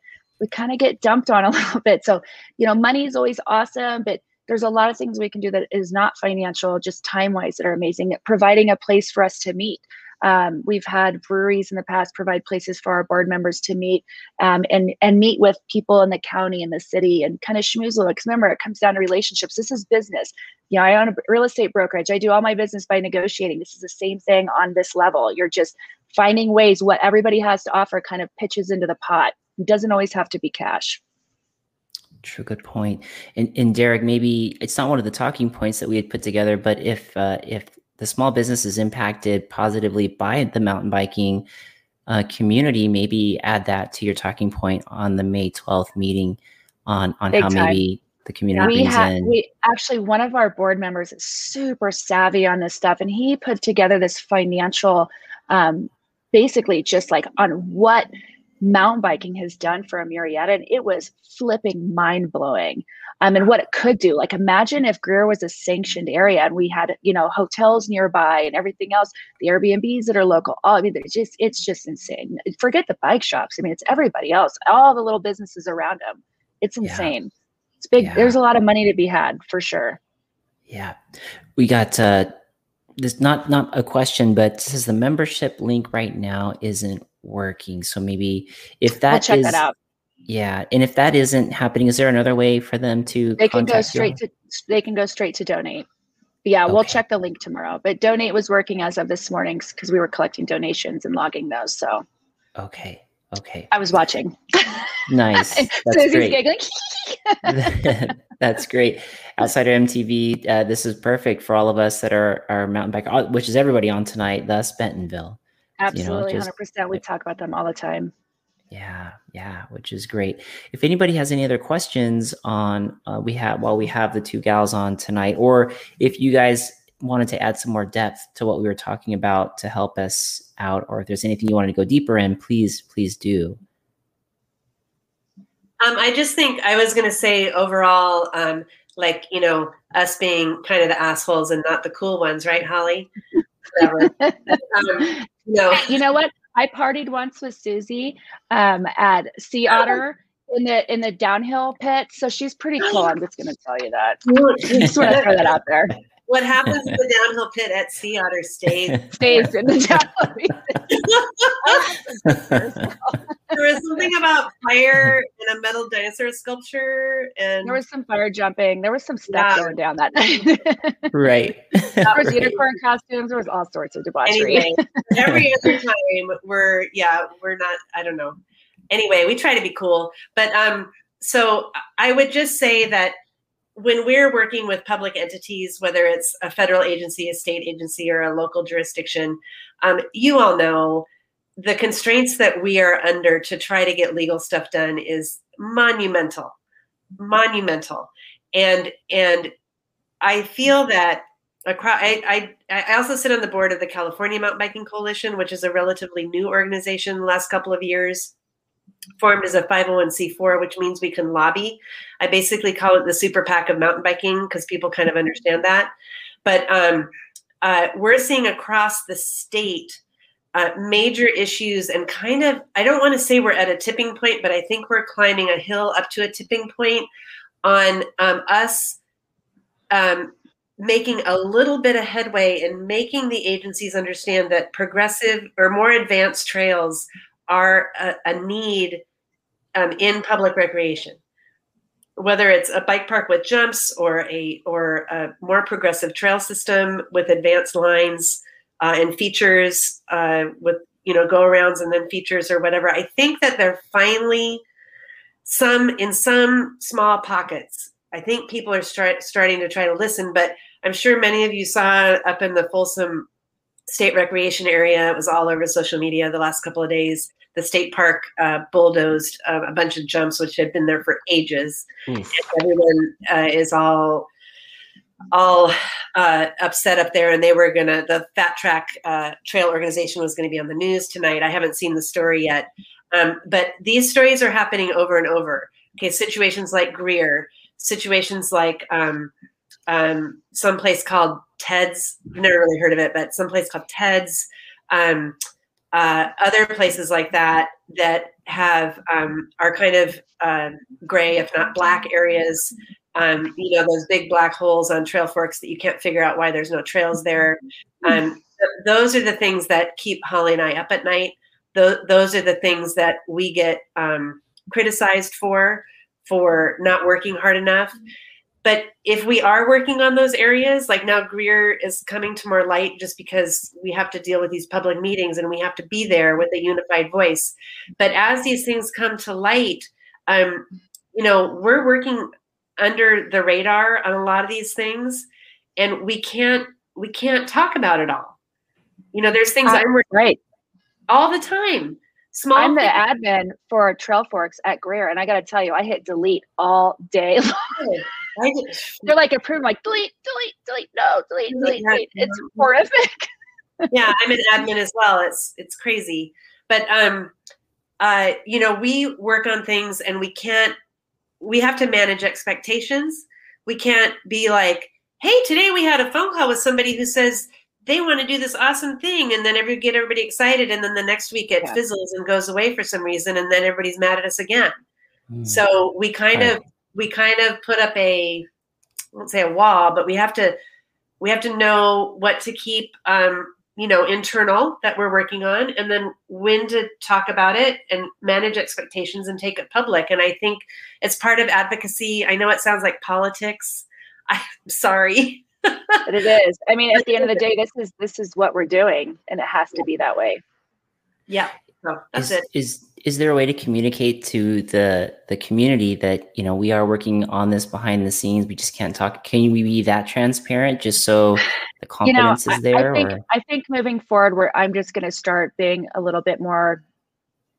dumped on a little bit. So, you know, money is always awesome, but there's a lot of things we can do that is not financial, just time wise, that are amazing. Providing a place for us to meet. We've had breweries in the past provide places for our board members to meet and meet with people in the county and the city and kind of schmooze a little, because remember, it comes down to relationships. This is business. You know, I own a real estate brokerage. I do all my business by negotiating. This is the same thing on this level. You're just finding ways, what everybody has to offer kind of pitches into the pot. It doesn't always have to be cash. True, good point. And Derek, maybe it's not one of the talking points that we had put together, but if the small business is impacted positively by the mountain biking community, maybe add that to your talking point on the May 12th meeting on how maybe the community brings in. We actually, one of our board members is super savvy on this stuff, and he put together this financial, basically just like on what mountain biking has done for Murrieta, and it was flipping mind blowing. And what it could do, like imagine if Greer was a sanctioned area and we had, you know, hotels nearby and everything else, the Airbnbs that are local. All, I mean, it's just insane. Forget the bike shops. I mean, it's everybody else, all the little businesses around them. It's insane. Yeah. It's big. Yeah. There's a lot of money to be had for sure. Yeah, we got this not a question, but this is the membership link right now isn't working. So maybe if that I'll check that out. Yeah, and if that isn't happening, is there another way for them to? They can go straight to donate. Yeah, okay. We'll check the link tomorrow. But donate was working as of this morning because we were collecting donations and logging those. So okay. I was watching. Nice. That's great. That's great. Outsider MTV. This is perfect for all of us that are mountain bike, which is everybody on tonight. Thus Bentonville. Absolutely, 100%. We talk about them all the time. Yeah, which is great. If anybody has any other questions on while we have the two gals on tonight, or if you guys wanted to add some more depth to what we were talking about to help us out, or if there's anything you wanted to go deeper in, please do. I just think I was going to say overall, us being kind of the assholes and not the cool ones, right, Holly? Whatever. You know what? I partied once with Susie at Sea Otter in the downhill pit. So she's pretty cool. I'm just going to tell you that. I just want to throw that out there. What happens in the downhill pit at Sea Otter stays in the downhill pit. There was something about fire and a metal dinosaur sculpture. And there was some fire jumping. There was some stuff going down that night. Right. There was unicorn costumes. There was all sorts of debauchery. Anyway, every other time we're not, I don't know. Anyway, we try to be cool. But so I would just say that when we're working with public entities, whether it's a federal agency, a state agency, or a local jurisdiction, you all know the constraints that we are under to try to get legal stuff done is monumental. And I feel that across, I also sit on the board of the California Mountain Biking Coalition, which is a relatively new organization in the last couple of years. Formed as a 501c4, which means we can lobby. I basically call it the super PAC of mountain biking because people kind of understand that. But we're seeing across the state major issues and kind of, I don't want to say we're at a tipping point, but I think we're climbing a hill up to a tipping point on us making a little bit of headway and making the agencies understand that progressive or more advanced trails are a need in public recreation, whether it's a bike park with jumps or a more progressive trail system with advanced lines and features with go arounds and then features or whatever. I think that they're finally in some small pockets. I think people are starting to try to listen, but I'm sure many of you saw up in the Folsom State Recreation area. It was all over social media the last couple of days. The state park bulldozed a bunch of jumps, which had been there for ages. And everyone is all upset up there. And they were the Fat Track Trail organization was going to be on the news tonight. I haven't seen the story yet. But these stories are happening over and over. Okay, situations like Greer, situations like someplace called Ted's. I've never really heard of it, but someplace called Ted's. Other places like that have are kind of gray, if not black areas. Those big black holes on Trail Forks that you can't figure out why there's no trails there. Those are the things that keep Holly and I up at night. Those are the things that we get criticized for not working hard enough. But if we are working on those areas, like now Greer is coming to more light just because we have to deal with these public meetings and we have to be there with a unified voice. But as these things come to light, we're working under the radar on a lot of these things, and we can't talk about it all. There's things I'm working right all the time. I'm the admin for Trail Forks at Greer, and I got to tell you, I hit delete all day long. They're like approved, like delete, no, delete. It's horrific. Yeah, I'm an admin as well. It's crazy, but we work on things, and we have to manage expectations. We can't be like, hey, today we had a phone call with somebody who says they want to do this awesome thing, and then get everybody excited, and then the next week it fizzles and goes away for some reason, and then everybody's mad at us again. So we kind of put up a, I won't say a wall, but we have to We have to know what to keep, internal that we're working on, and then when to talk about it and manage expectations and take it public. And I think it's part of advocacy. I know it sounds like politics. I'm sorry. But it is. I mean, at the end of the day, this is what we're doing, and it has to be that way. Yeah. So that's it. Is there a way to communicate to the community that, we are working on this behind the scenes? We just can't talk. Can we be that transparent just so the confidence is there? I think moving forward, I'm just going to start being a little bit more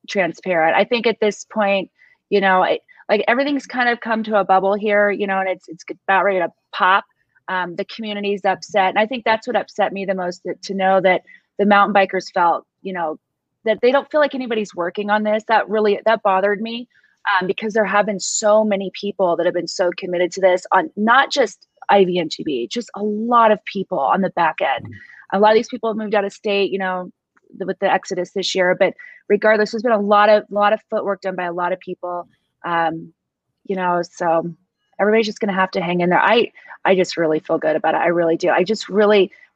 transparent. I think at this point, everything's kind of come to a bubble here, and it's about ready to pop. The community's upset. And I think that's what upset me the most, to know that the mountain bikers felt, that they don't feel like anybody's working on this. That bothered me, because there have been so many people that have been so committed to this, on not just IVMTB, just a lot of people on the back end. A lot of these people have moved out of state, with the exodus this year, but regardless, there's been a lot of footwork done by a lot of people. So everybody's just going to have to hang in there. I just really feel good about it. I really do.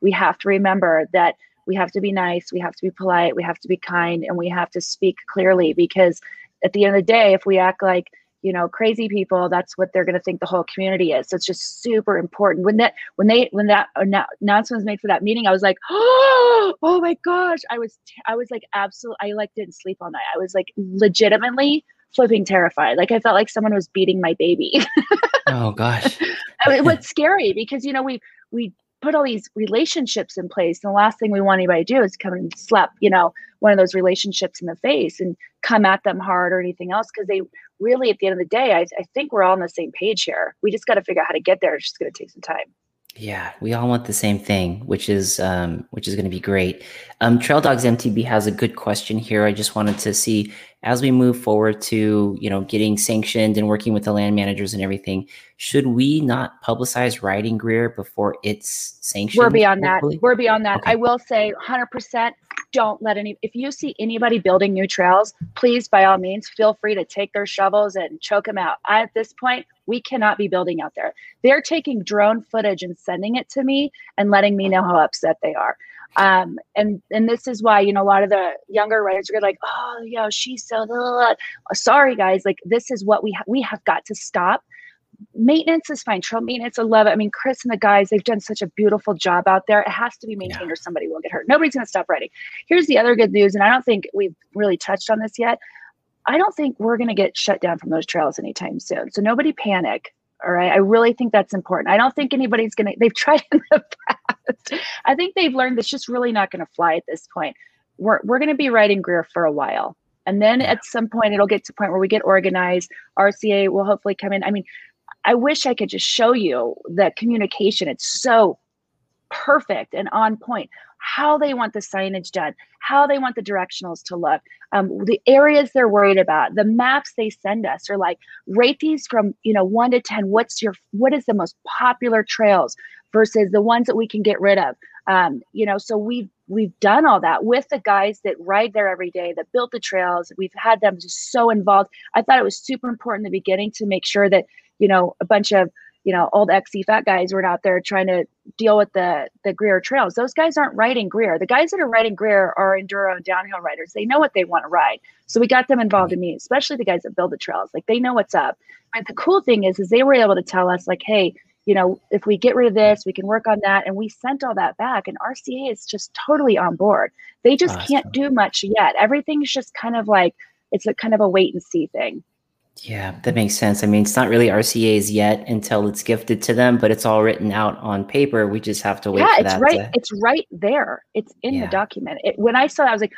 We have to remember that we have to be nice, we have to be polite, we have to be kind, and we have to speak clearly, because at the end of the day, if we act like, crazy people, that's what they're going to think the whole community is. So it's just super important. When that announcement was made for that meeting, I was like, oh my gosh. I was like, absolutely, I didn't sleep all night. I was like legitimately flipping terrified. Like I felt like someone was beating my baby. Oh gosh. I mean, it was scary because, we put all these relationships in place, and the last thing we want anybody to do is come and slap one of those relationships in the face and come at them hard or anything else, because they really, at the end of the day, I think we're all on the same page here. We just got to figure out how to get there. It's just going to take some time. Yeah, we all want the same thing, which is going to be great. Trail Dogs MTB has a good question here. I just wanted to see, as we move forward to getting sanctioned and working with the land managers and everything, should we not publicize riding Greer before it's sanctioned? We're beyond hopefully? We're beyond that. Okay. I will say 100%. Don't let if you see anybody building new trails, please, by all means, feel free to take their shovels and choke them out. At this point, we cannot be building out there. They're taking drone footage and sending it to me and letting me know how upset they are. And this is why, a lot of the younger writers are like, she's so, sorry guys. Like, this is what we have got to stop. Maintenance is fine. Trail maintenance, I love it. I mean, Chris and the guys, they've done such a beautiful job out there. It has to be maintained or somebody will get hurt. Nobody's going to stop riding. Here's the other good news, and I don't think we've really touched on this yet. I don't think we're going to get shut down from those trails anytime soon. So nobody panic. All right. I really think that's important. I don't think anybody's going to, they've tried in the past. I think they've learned that's just really not going to fly at this point. We're going to be riding Greer for a while. And then at some point, it'll get to a point where we get organized. RCA will hopefully come in. I mean, I wish I could just show you the communication. It's so perfect and on point. How they want the signage done, how they want the directionals to look, the areas they're worried about, the maps they send us are like, rate these from 1 to 10. What is the most popular trails versus the ones that we can get rid of? So we've done all that with the guys that ride there every day, that built the trails. We've had them just so involved. I thought it was super important in the beginning to make sure that a bunch of old XC fat guys were out there trying to deal with the Greer trails. Those guys aren't riding Greer. The guys that are riding Greer are enduro and downhill riders. They know what they want to ride. So we got them involved in me, especially the guys that build the trails. Like, they know what's up. And the cool thing is they were able to tell us like, hey, if we get rid of this, we can work on that. And we sent all that back, and RCA is just totally on board. They just can't do much yet. Everything's just kind of like, it's a kind of a wait and see thing. Yeah, that makes sense. I mean, it's not really RCA's yet until it's gifted to them, but it's all written out on paper. We just have to wait for that. Yeah, it's right there. It's in the document. When I saw that, I was like,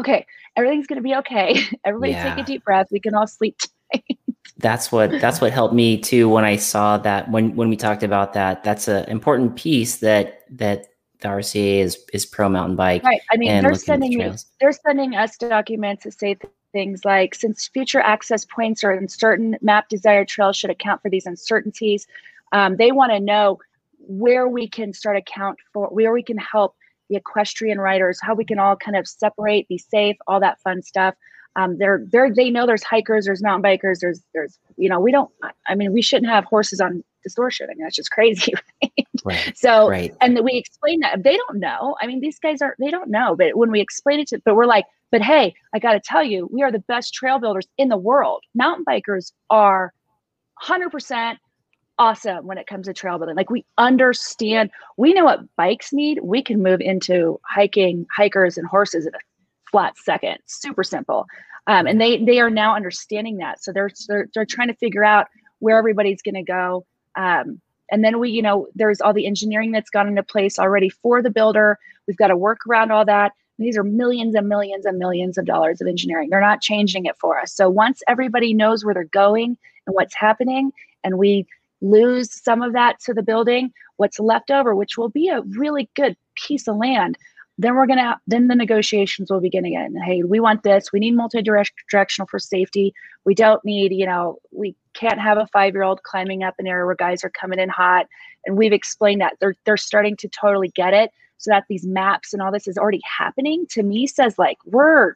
okay, everything's going to be okay. Everybody take a deep breath. We can all sleep tight. That's what helped me too when I saw that, when we talked about that. That's an important piece that the RCA is pro mountain bike. Right. I mean, they're sending us documents that say things like, since future access points are uncertain, map desired trails should account for these uncertainties. They want to know where we can start account for, where we can help the equestrian riders, how we can all kind of separate, be safe, all that fun stuff. They know there's hikers, there's mountain bikers, there's we shouldn't have horses on distortion. I mean, that's just crazy. Right? Right, so, right. And we explain that they don't know. I mean, these guys aren't, they don't know, but when we explain it to, but we're like, but hey, I got to tell you, we are the best trail builders in the world. Mountain bikers are 100% awesome when it comes to trail building. Like, we understand, we know what bikes need. We can move into hiking, hikers and horses in a flat second, super simple. And they are now understanding that. So they're trying to figure out where everybody's going to go. And then we, you know, there's all the engineering that's gone into place already for the builder. We've got to work around all that. And these are millions and millions and millions of dollars of engineering. They're not changing it for us. So once everybody knows where they're going and what's happening, and we lose some of that to the building, what's left over, which will be a really good piece of land, then we're going to, then the negotiations will begin again. Hey, we want this. We need multi-directional for safety. We don't need, you know, we can't have a 5-year-old climbing up an area where guys are coming in hot. And we've explained that. They're starting to totally get it. So that these maps and all this is already happening, to me says like, we're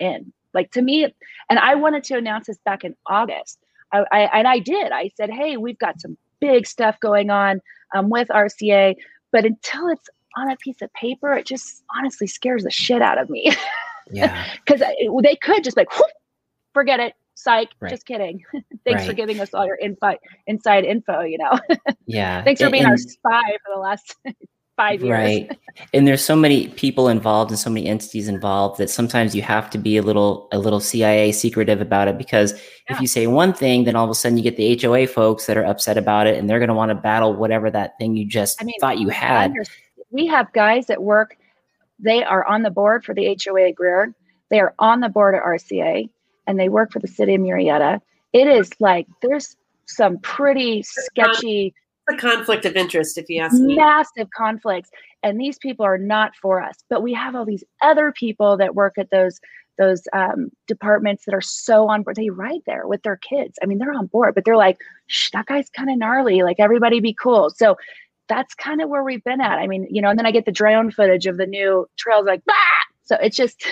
in. Like, to me, and I wanted to announce this back in August. I did. I said, hey, we've got some big stuff going on with RCA, but until it's on a piece of paper, it just honestly scares the shit out of me. Yeah, because they could just like, whoop, forget it, psych, right. Just kidding. Thanks right. for giving us all your inside info, you know. Yeah. Thanks for being our spy for the last 5 years. Right. And there's so many people involved and so many entities involved that sometimes you have to be a little CIA secretive about it, because if you say one thing, then all of a sudden you get the HOA folks that are upset about it, and they're going to want to battle whatever that thing you just thought you had. We have guys that work, they are on the board for the HOA at Greer. They are on the board at RCA, and they work for the city of Murrieta. It is like, there's some pretty sketchy. It's a conflict of interest, if you ask me. Massive conflicts. And these people are not for us. But we have all these other people that work at those departments that are so on board. They ride there with their kids. I mean, they're on board, but they're like, shh, that guy's kind of gnarly. Like, everybody be cool. So that's kind of where we've been at. I mean, you know, and then I get the drone footage of the new trails, like, bah! So it's just.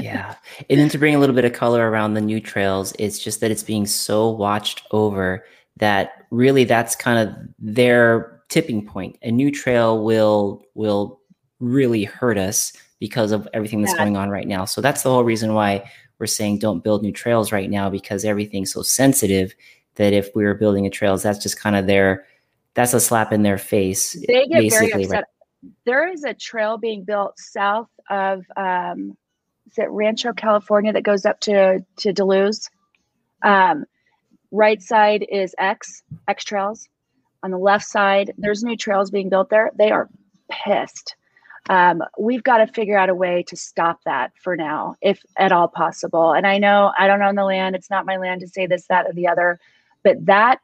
Yeah. And then to bring a little bit of color around the new trails, it's just that it's being so watched over that really that's kind of their tipping point. A new trail will really hurt us because of everything that's going on right now. So that's the whole reason why we're saying don't build new trails right now, because everything's so sensitive that if we were building a trails, that's just kind of their, that's a slap in their face. They get very upset. Right. There is a trail being built south of, is it Rancho, California, that goes up to Duluth. Right side is X Trails. On the left side, there's new trails being built there. They are pissed. We've got to figure out a way to stop that for now, if at all possible. And I know I don't own the land. It's not my land to say this, that, or the other. But that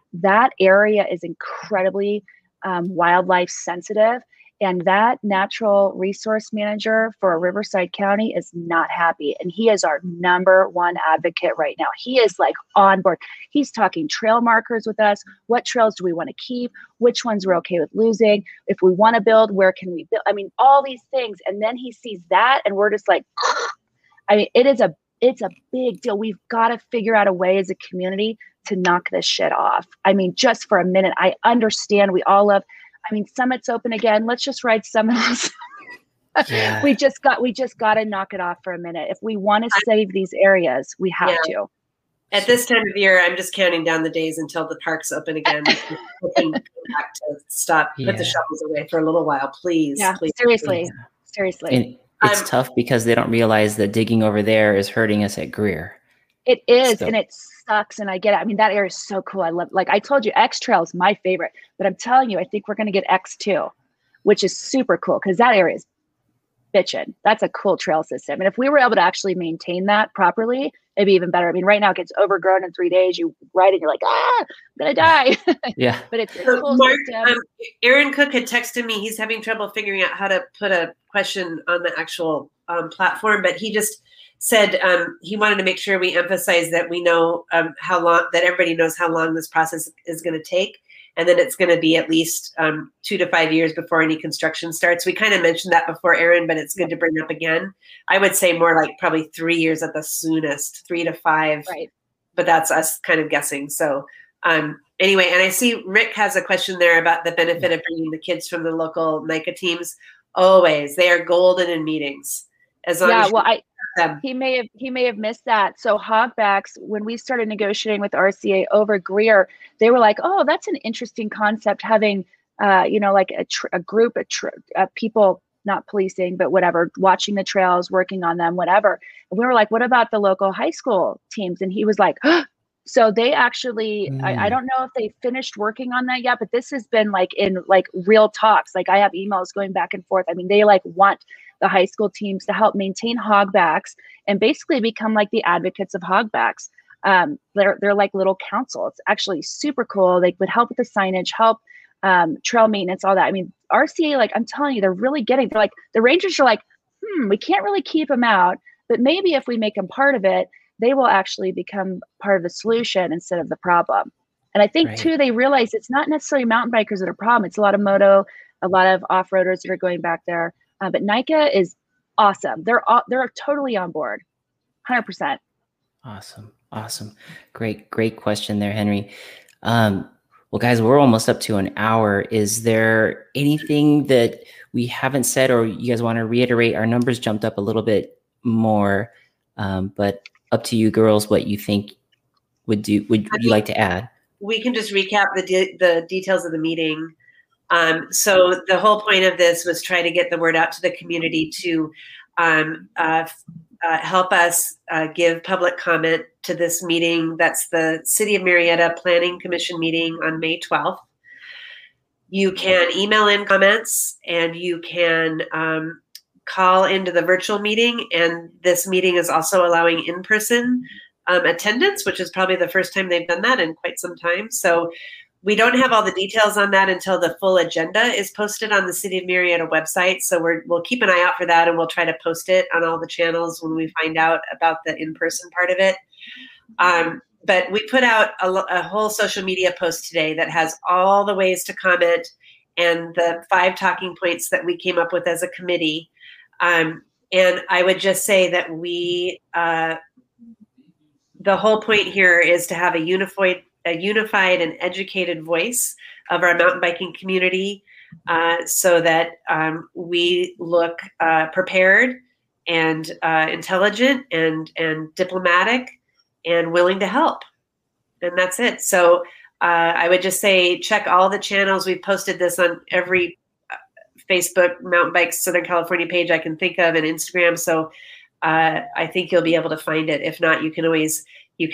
area is incredibly wildlife sensitive, and that natural resource manager for Riverside County is not happy. And he is our number 1 advocate right now. He is like on board. He's talking trail markers with us. What trails do we want to keep? Which ones we're okay with losing? If we want to build, where can we build? I mean, all these things. And then he sees that, and we're just like, I mean, it's a big deal. We've got to figure out a way as a community to knock this shit off. I mean, just for a minute, I understand we all love, I mean, Summit's open again. Let's just ride Summit. Yeah. We just got to knock it off for a minute. If we want to save these areas, we have to. At this time of year, I'm just counting down the days until the park's open again. We can back to stop, put the shovels away for a little while, please. Yeah, please, seriously, please. Seriously. And it's tough because they don't realize that digging over there is hurting us at Greer. It is, so. And it sucks, and I get it. I mean, that area is so cool. I love, like I told you, X Trail is my favorite, but I'm telling you, I think we're going to get X too, which is super cool because that area is bitching. That's a cool trail system. And if we were able to actually maintain that properly, it'd be even better. I mean, right now it gets overgrown in 3 days. You ride it, you're like, I'm going to die. Yeah. But it's a cool system. Aaron Cook had texted me. He's having trouble figuring out how to put a question on the actual platform, but he just said he wanted to make sure we emphasize that we know how long, that everybody knows how long this process is going to take, and that it's going to be at least 2 to 5 years before any construction starts. We kind of mentioned that before, Aaron, but it's good to bring up again. I would say more like probably 3 years at the soonest, 3 to 5, right. But that's us kind of guessing. So Anyway, and I see Rick has a question there about the benefit of bringing the kids from the local NICA teams. Always, they are golden in meetings. As long as he may have missed that. So Hogbacks, when we started negotiating with RCA over Greer, they were like, "Oh, that's an interesting concept, having like a group of people." Not policing, but whatever, watching the trails, working on them, whatever. And we were like, what about the local high school teams? And he was like, oh. So they actually, I don't know if they finished working on that yet, but this has been like in like real talks. Like I have emails going back and forth. I mean, they like want the high school teams to help maintain Hogbacks and basically become like the advocates of Hogbacks. They're like little council. It's actually super cool. They would help with the signage, help trail maintenance, all that. I mean, RCA, like I'm telling you, they're like the Rangers are like, we can't really keep them out, but maybe if we make them part of it, they will actually become part of the solution instead of the problem. And I think too, they realize it's not necessarily mountain bikers that are a problem. It's a lot of moto, a lot of off-roaders that are going back there. But NICA is awesome. They're totally on board, 100%. Awesome. Great question there, Henry. Well, guys, we're almost up to an hour. Is there anything that we haven't said or you guys want to reiterate? Our numbers jumped up a little bit more, but up to you girls, what you think would you like to add? We can just recap the details of the meeting. So the whole point of this was try to get the word out to the community to help us give public comment to this meeting. That's the City of Murrieta Planning Commission meeting on May 12th. You can email in comments and you can call into the virtual meeting. And this meeting is also allowing in-person attendance, which is probably the first time they've done that in quite some time. So we don't have all the details on that until the full agenda is posted on the City of Murrieta website. So we'll keep an eye out for that, and we'll try to post it on all the channels when we find out about the in-person part of it. But we put out a whole social media post today that has all the ways to comment and the 5 talking points that we came up with as a committee. And I would just say that the whole point here is to have a unified and educated voice of our mountain biking community so that we look prepared and intelligent and diplomatic and willing to help. And that's it. So I would just say, check all the channels. We've posted this on every Facebook Mountain Bike Southern California page I can think of, and Instagram. So I think you'll be able to find it. If not, you can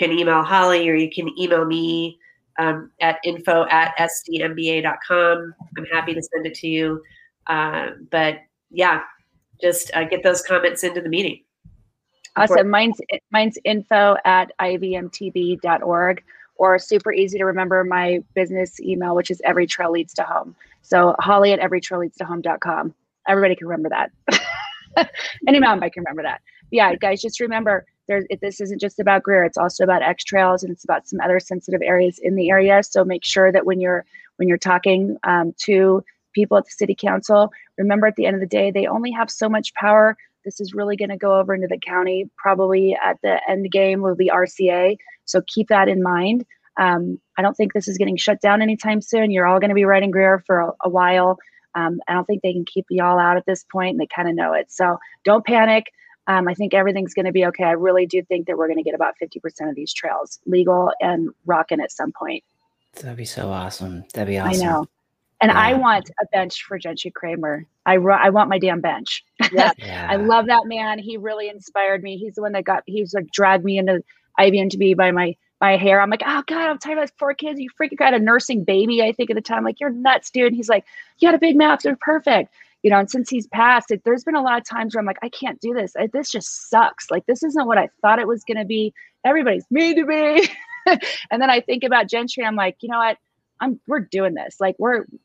email Holly, or you can email me at info@sdmba.com. I'm happy to send it to you. But yeah, just get those comments into the meeting. Awesome. Mine's info@ivmtb.org, or super easy to remember my business email, which is everytrailleadstohome. So Holly at everytrailleadstohome.com. Everybody can remember that. Any mountain bike can remember that. Yeah, guys, just remember, this isn't just about Greer. It's also about X Trails, and it's about some other sensitive areas in the area. So make sure that when you're talking to people at the city council, remember at the end of the day, they only have so much power. This is really going to go over into the county. Probably at the end game will be RCA. So keep that in mind. I don't think this is getting shut down anytime soon. You're all going to be riding Greer for a while. I don't think they can keep you all out at this point, and they kind of know it. So don't panic. I think everything's going to be okay. I really do think that we're going to get about 50% of these trails legal and rocking at some point. That'd be so awesome. That'd be awesome. I know. And yeah. I want a bench for Gentry Kramer. I want my damn bench. Yeah. Yeah. I love that man. He really inspired me. He's the one that he's like dragged me into IBMTB by my hair. I'm like, oh God, I'm tired of those 4 kids. You freaking got a nursing baby, I think at the time. Like, you're nuts, dude. And he's like, you had a big mouth. They're perfect. You know, and since he's passed, there's been a lot of times where I'm like, I can't do this. This just sucks. Like, this isn't what I thought it was going to be. Everybody's mean to me. And then I think about Gentry. I'm like, you know what? We're doing this. Like,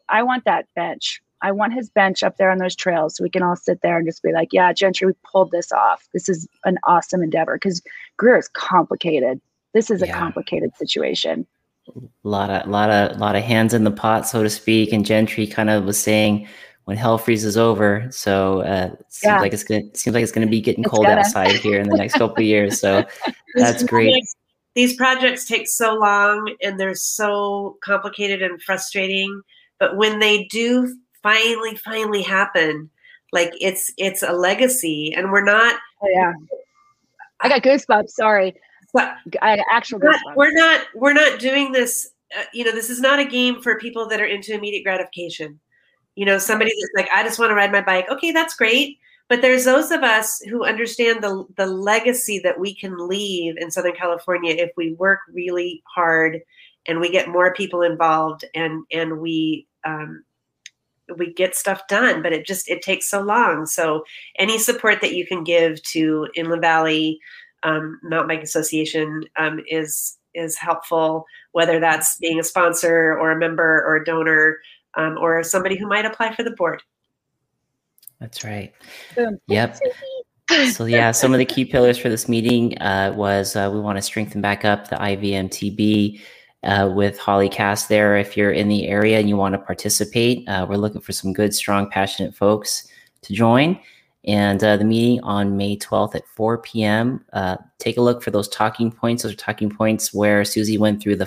I want that bench. I want his bench up there on those trails so we can all sit there and just be like, yeah, Gentry, we pulled this off. This is an awesome endeavor, because Greer is complicated. This is a complicated situation. A lot of hands in the pot, so to speak. And Gentry kind of was saying, when hell freezes over, so seems like it's gonna be getting cold outside here in the next couple of years. So that's great. These projects take so long and they're so complicated and frustrating, but when they do finally happen, like it's a legacy, and we're not. Oh, yeah. I got goosebumps. Sorry. But I had actual goosebumps. We're not doing this. This is not a game for people that are into immediate gratification. Somebody that's like, I just want to ride my bike. Okay, that's great. But there's those of us who understand the legacy that we can leave in Southern California if we work really hard and we get more people involved and we get stuff done. But it takes so long. So any support that you can give to Inland Valley Mountain Bike Association is helpful, whether that's being a sponsor or a member or a donor or somebody who might apply for the board. That's right. Yep. So yeah, some of the key pillars for this meeting was we want to strengthen back up the IVMTB with Holly Cass there. If you're in the area and you want to participate, we're looking for some good, strong, passionate folks to join. And the meeting on May 12th at 4 p.m. Take a look for those talking points. Those are talking points where Susie and Holly went through the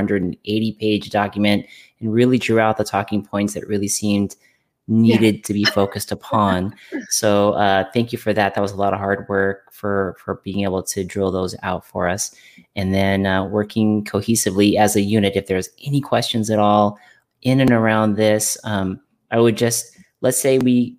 480-page document and really drew out the talking points that really seemed needed to be focused upon. So thank you for that. That was a lot of hard work for being able to drill those out for us. And then working cohesively as a unit. If there's any questions at all in and around this, I would just, let's say we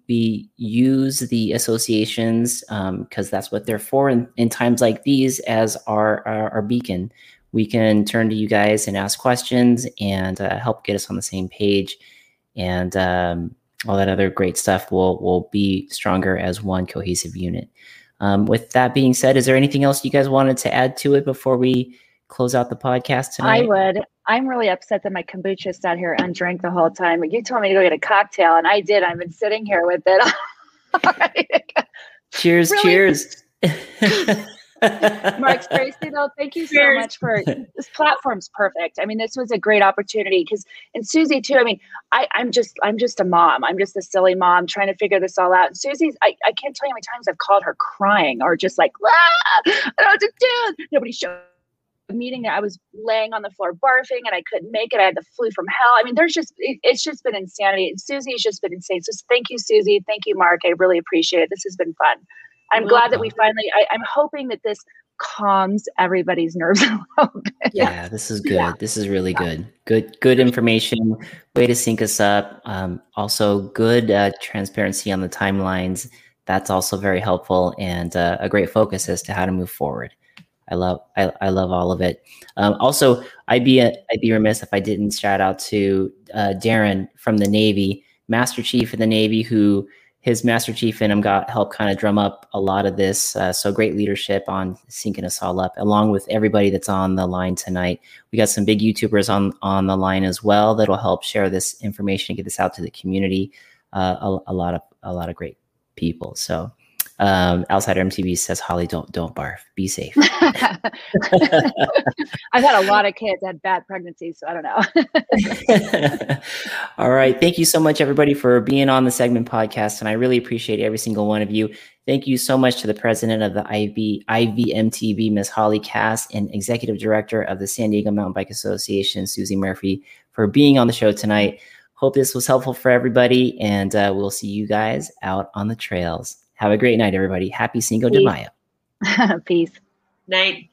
use the associations because that's what they're for in times like these as our beacon. We can turn to you guys and ask questions and help get us on the same page. And all that other great stuff will be stronger as one cohesive unit. With that being said, is there anything else you guys wanted to add to it before we close out the podcast tonight? I'm really upset that my kombucha sat here undrank the whole time. You told me to go get a cocktail, and I did. I've been sitting here with it. Cheers, really? Cheers. Mark, Tracy, though, thank you so much for this. Platform's perfect. I mean, this was a great opportunity and Susie too. I mean, I'm just a mom. I'm just a silly mom trying to figure this all out. And Susie's, I can't tell you how many times I've called her crying or just like, I don't know what to do. Nobody showed the meeting that I was laying on the floor barfing and I couldn't make it. I had the flu from hell. I mean, it's just been insanity. And Susie's just been insane. So thank you, Susie. Thank you, Mark. I really appreciate it. This has been fun. I'm glad that we finally, I'm hoping that this calms everybody's nerves a little bit. Yeah, this is good. Yeah. This is really good. Good information, way to sync us up. Also good transparency on the timelines. That's also very helpful and a great focus as to how to move forward. I love all of it. Also, I'd be remiss if I didn't shout out to Darren from the Navy, Master Chief of the Navy, who his Master Chief and him got help kind of drum up a lot of this. So great leadership on syncing us all up, along with everybody that's on the line tonight. We got some big YouTubers on the line as well that'll help share this information and get this out to the community. A lot of great people. So Outsider MTB says, Holly, don't barf. Be safe. I've had a lot of kids that had bad pregnancies, so I don't know. All right. Thank you so much, everybody, for being on the Segment Podcast, and I really appreciate every single one of you. Thank you so much to the president of the IVMTB, Ms. Holly Cass, and executive director of the San Diego Mountain Bike Association, Susie Murphy, for being on the show tonight. Hope this was helpful for everybody, and we'll see you guys out on the trails. Have a great night, everybody. Happy Cinco de Mayo. Peace. Night.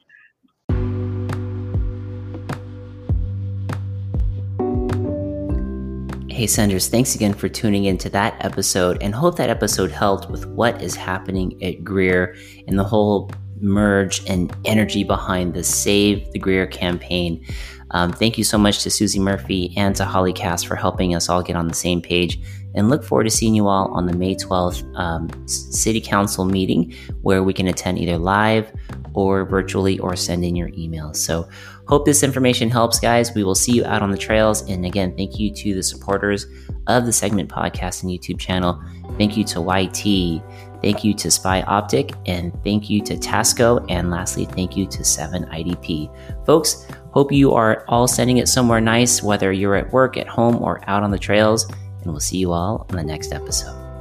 Hey, Senders, thanks again for tuning into that episode, and hope that episode helped with what is happening at Greer and the whole merge and energy behind the Save the Greer campaign. Thank you so much to Susie Murphy and to Holly Cass for helping us all get on the same page. And look forward to seeing you all on the May 12th City Council meeting, where we can attend either live or virtually or send in your emails. So hope this information helps, guys. We will see you out on the trails. And again, thank you to the supporters of the Segment Podcast and YouTube channel. Thank you to YT. Thank you to Spy Optic. And thank you to Tasco. And lastly, thank you to 7IDP. Folks, hope you are all sending it somewhere nice, whether you're at work, at home, or out on the trails. And we'll see you all on the next episode.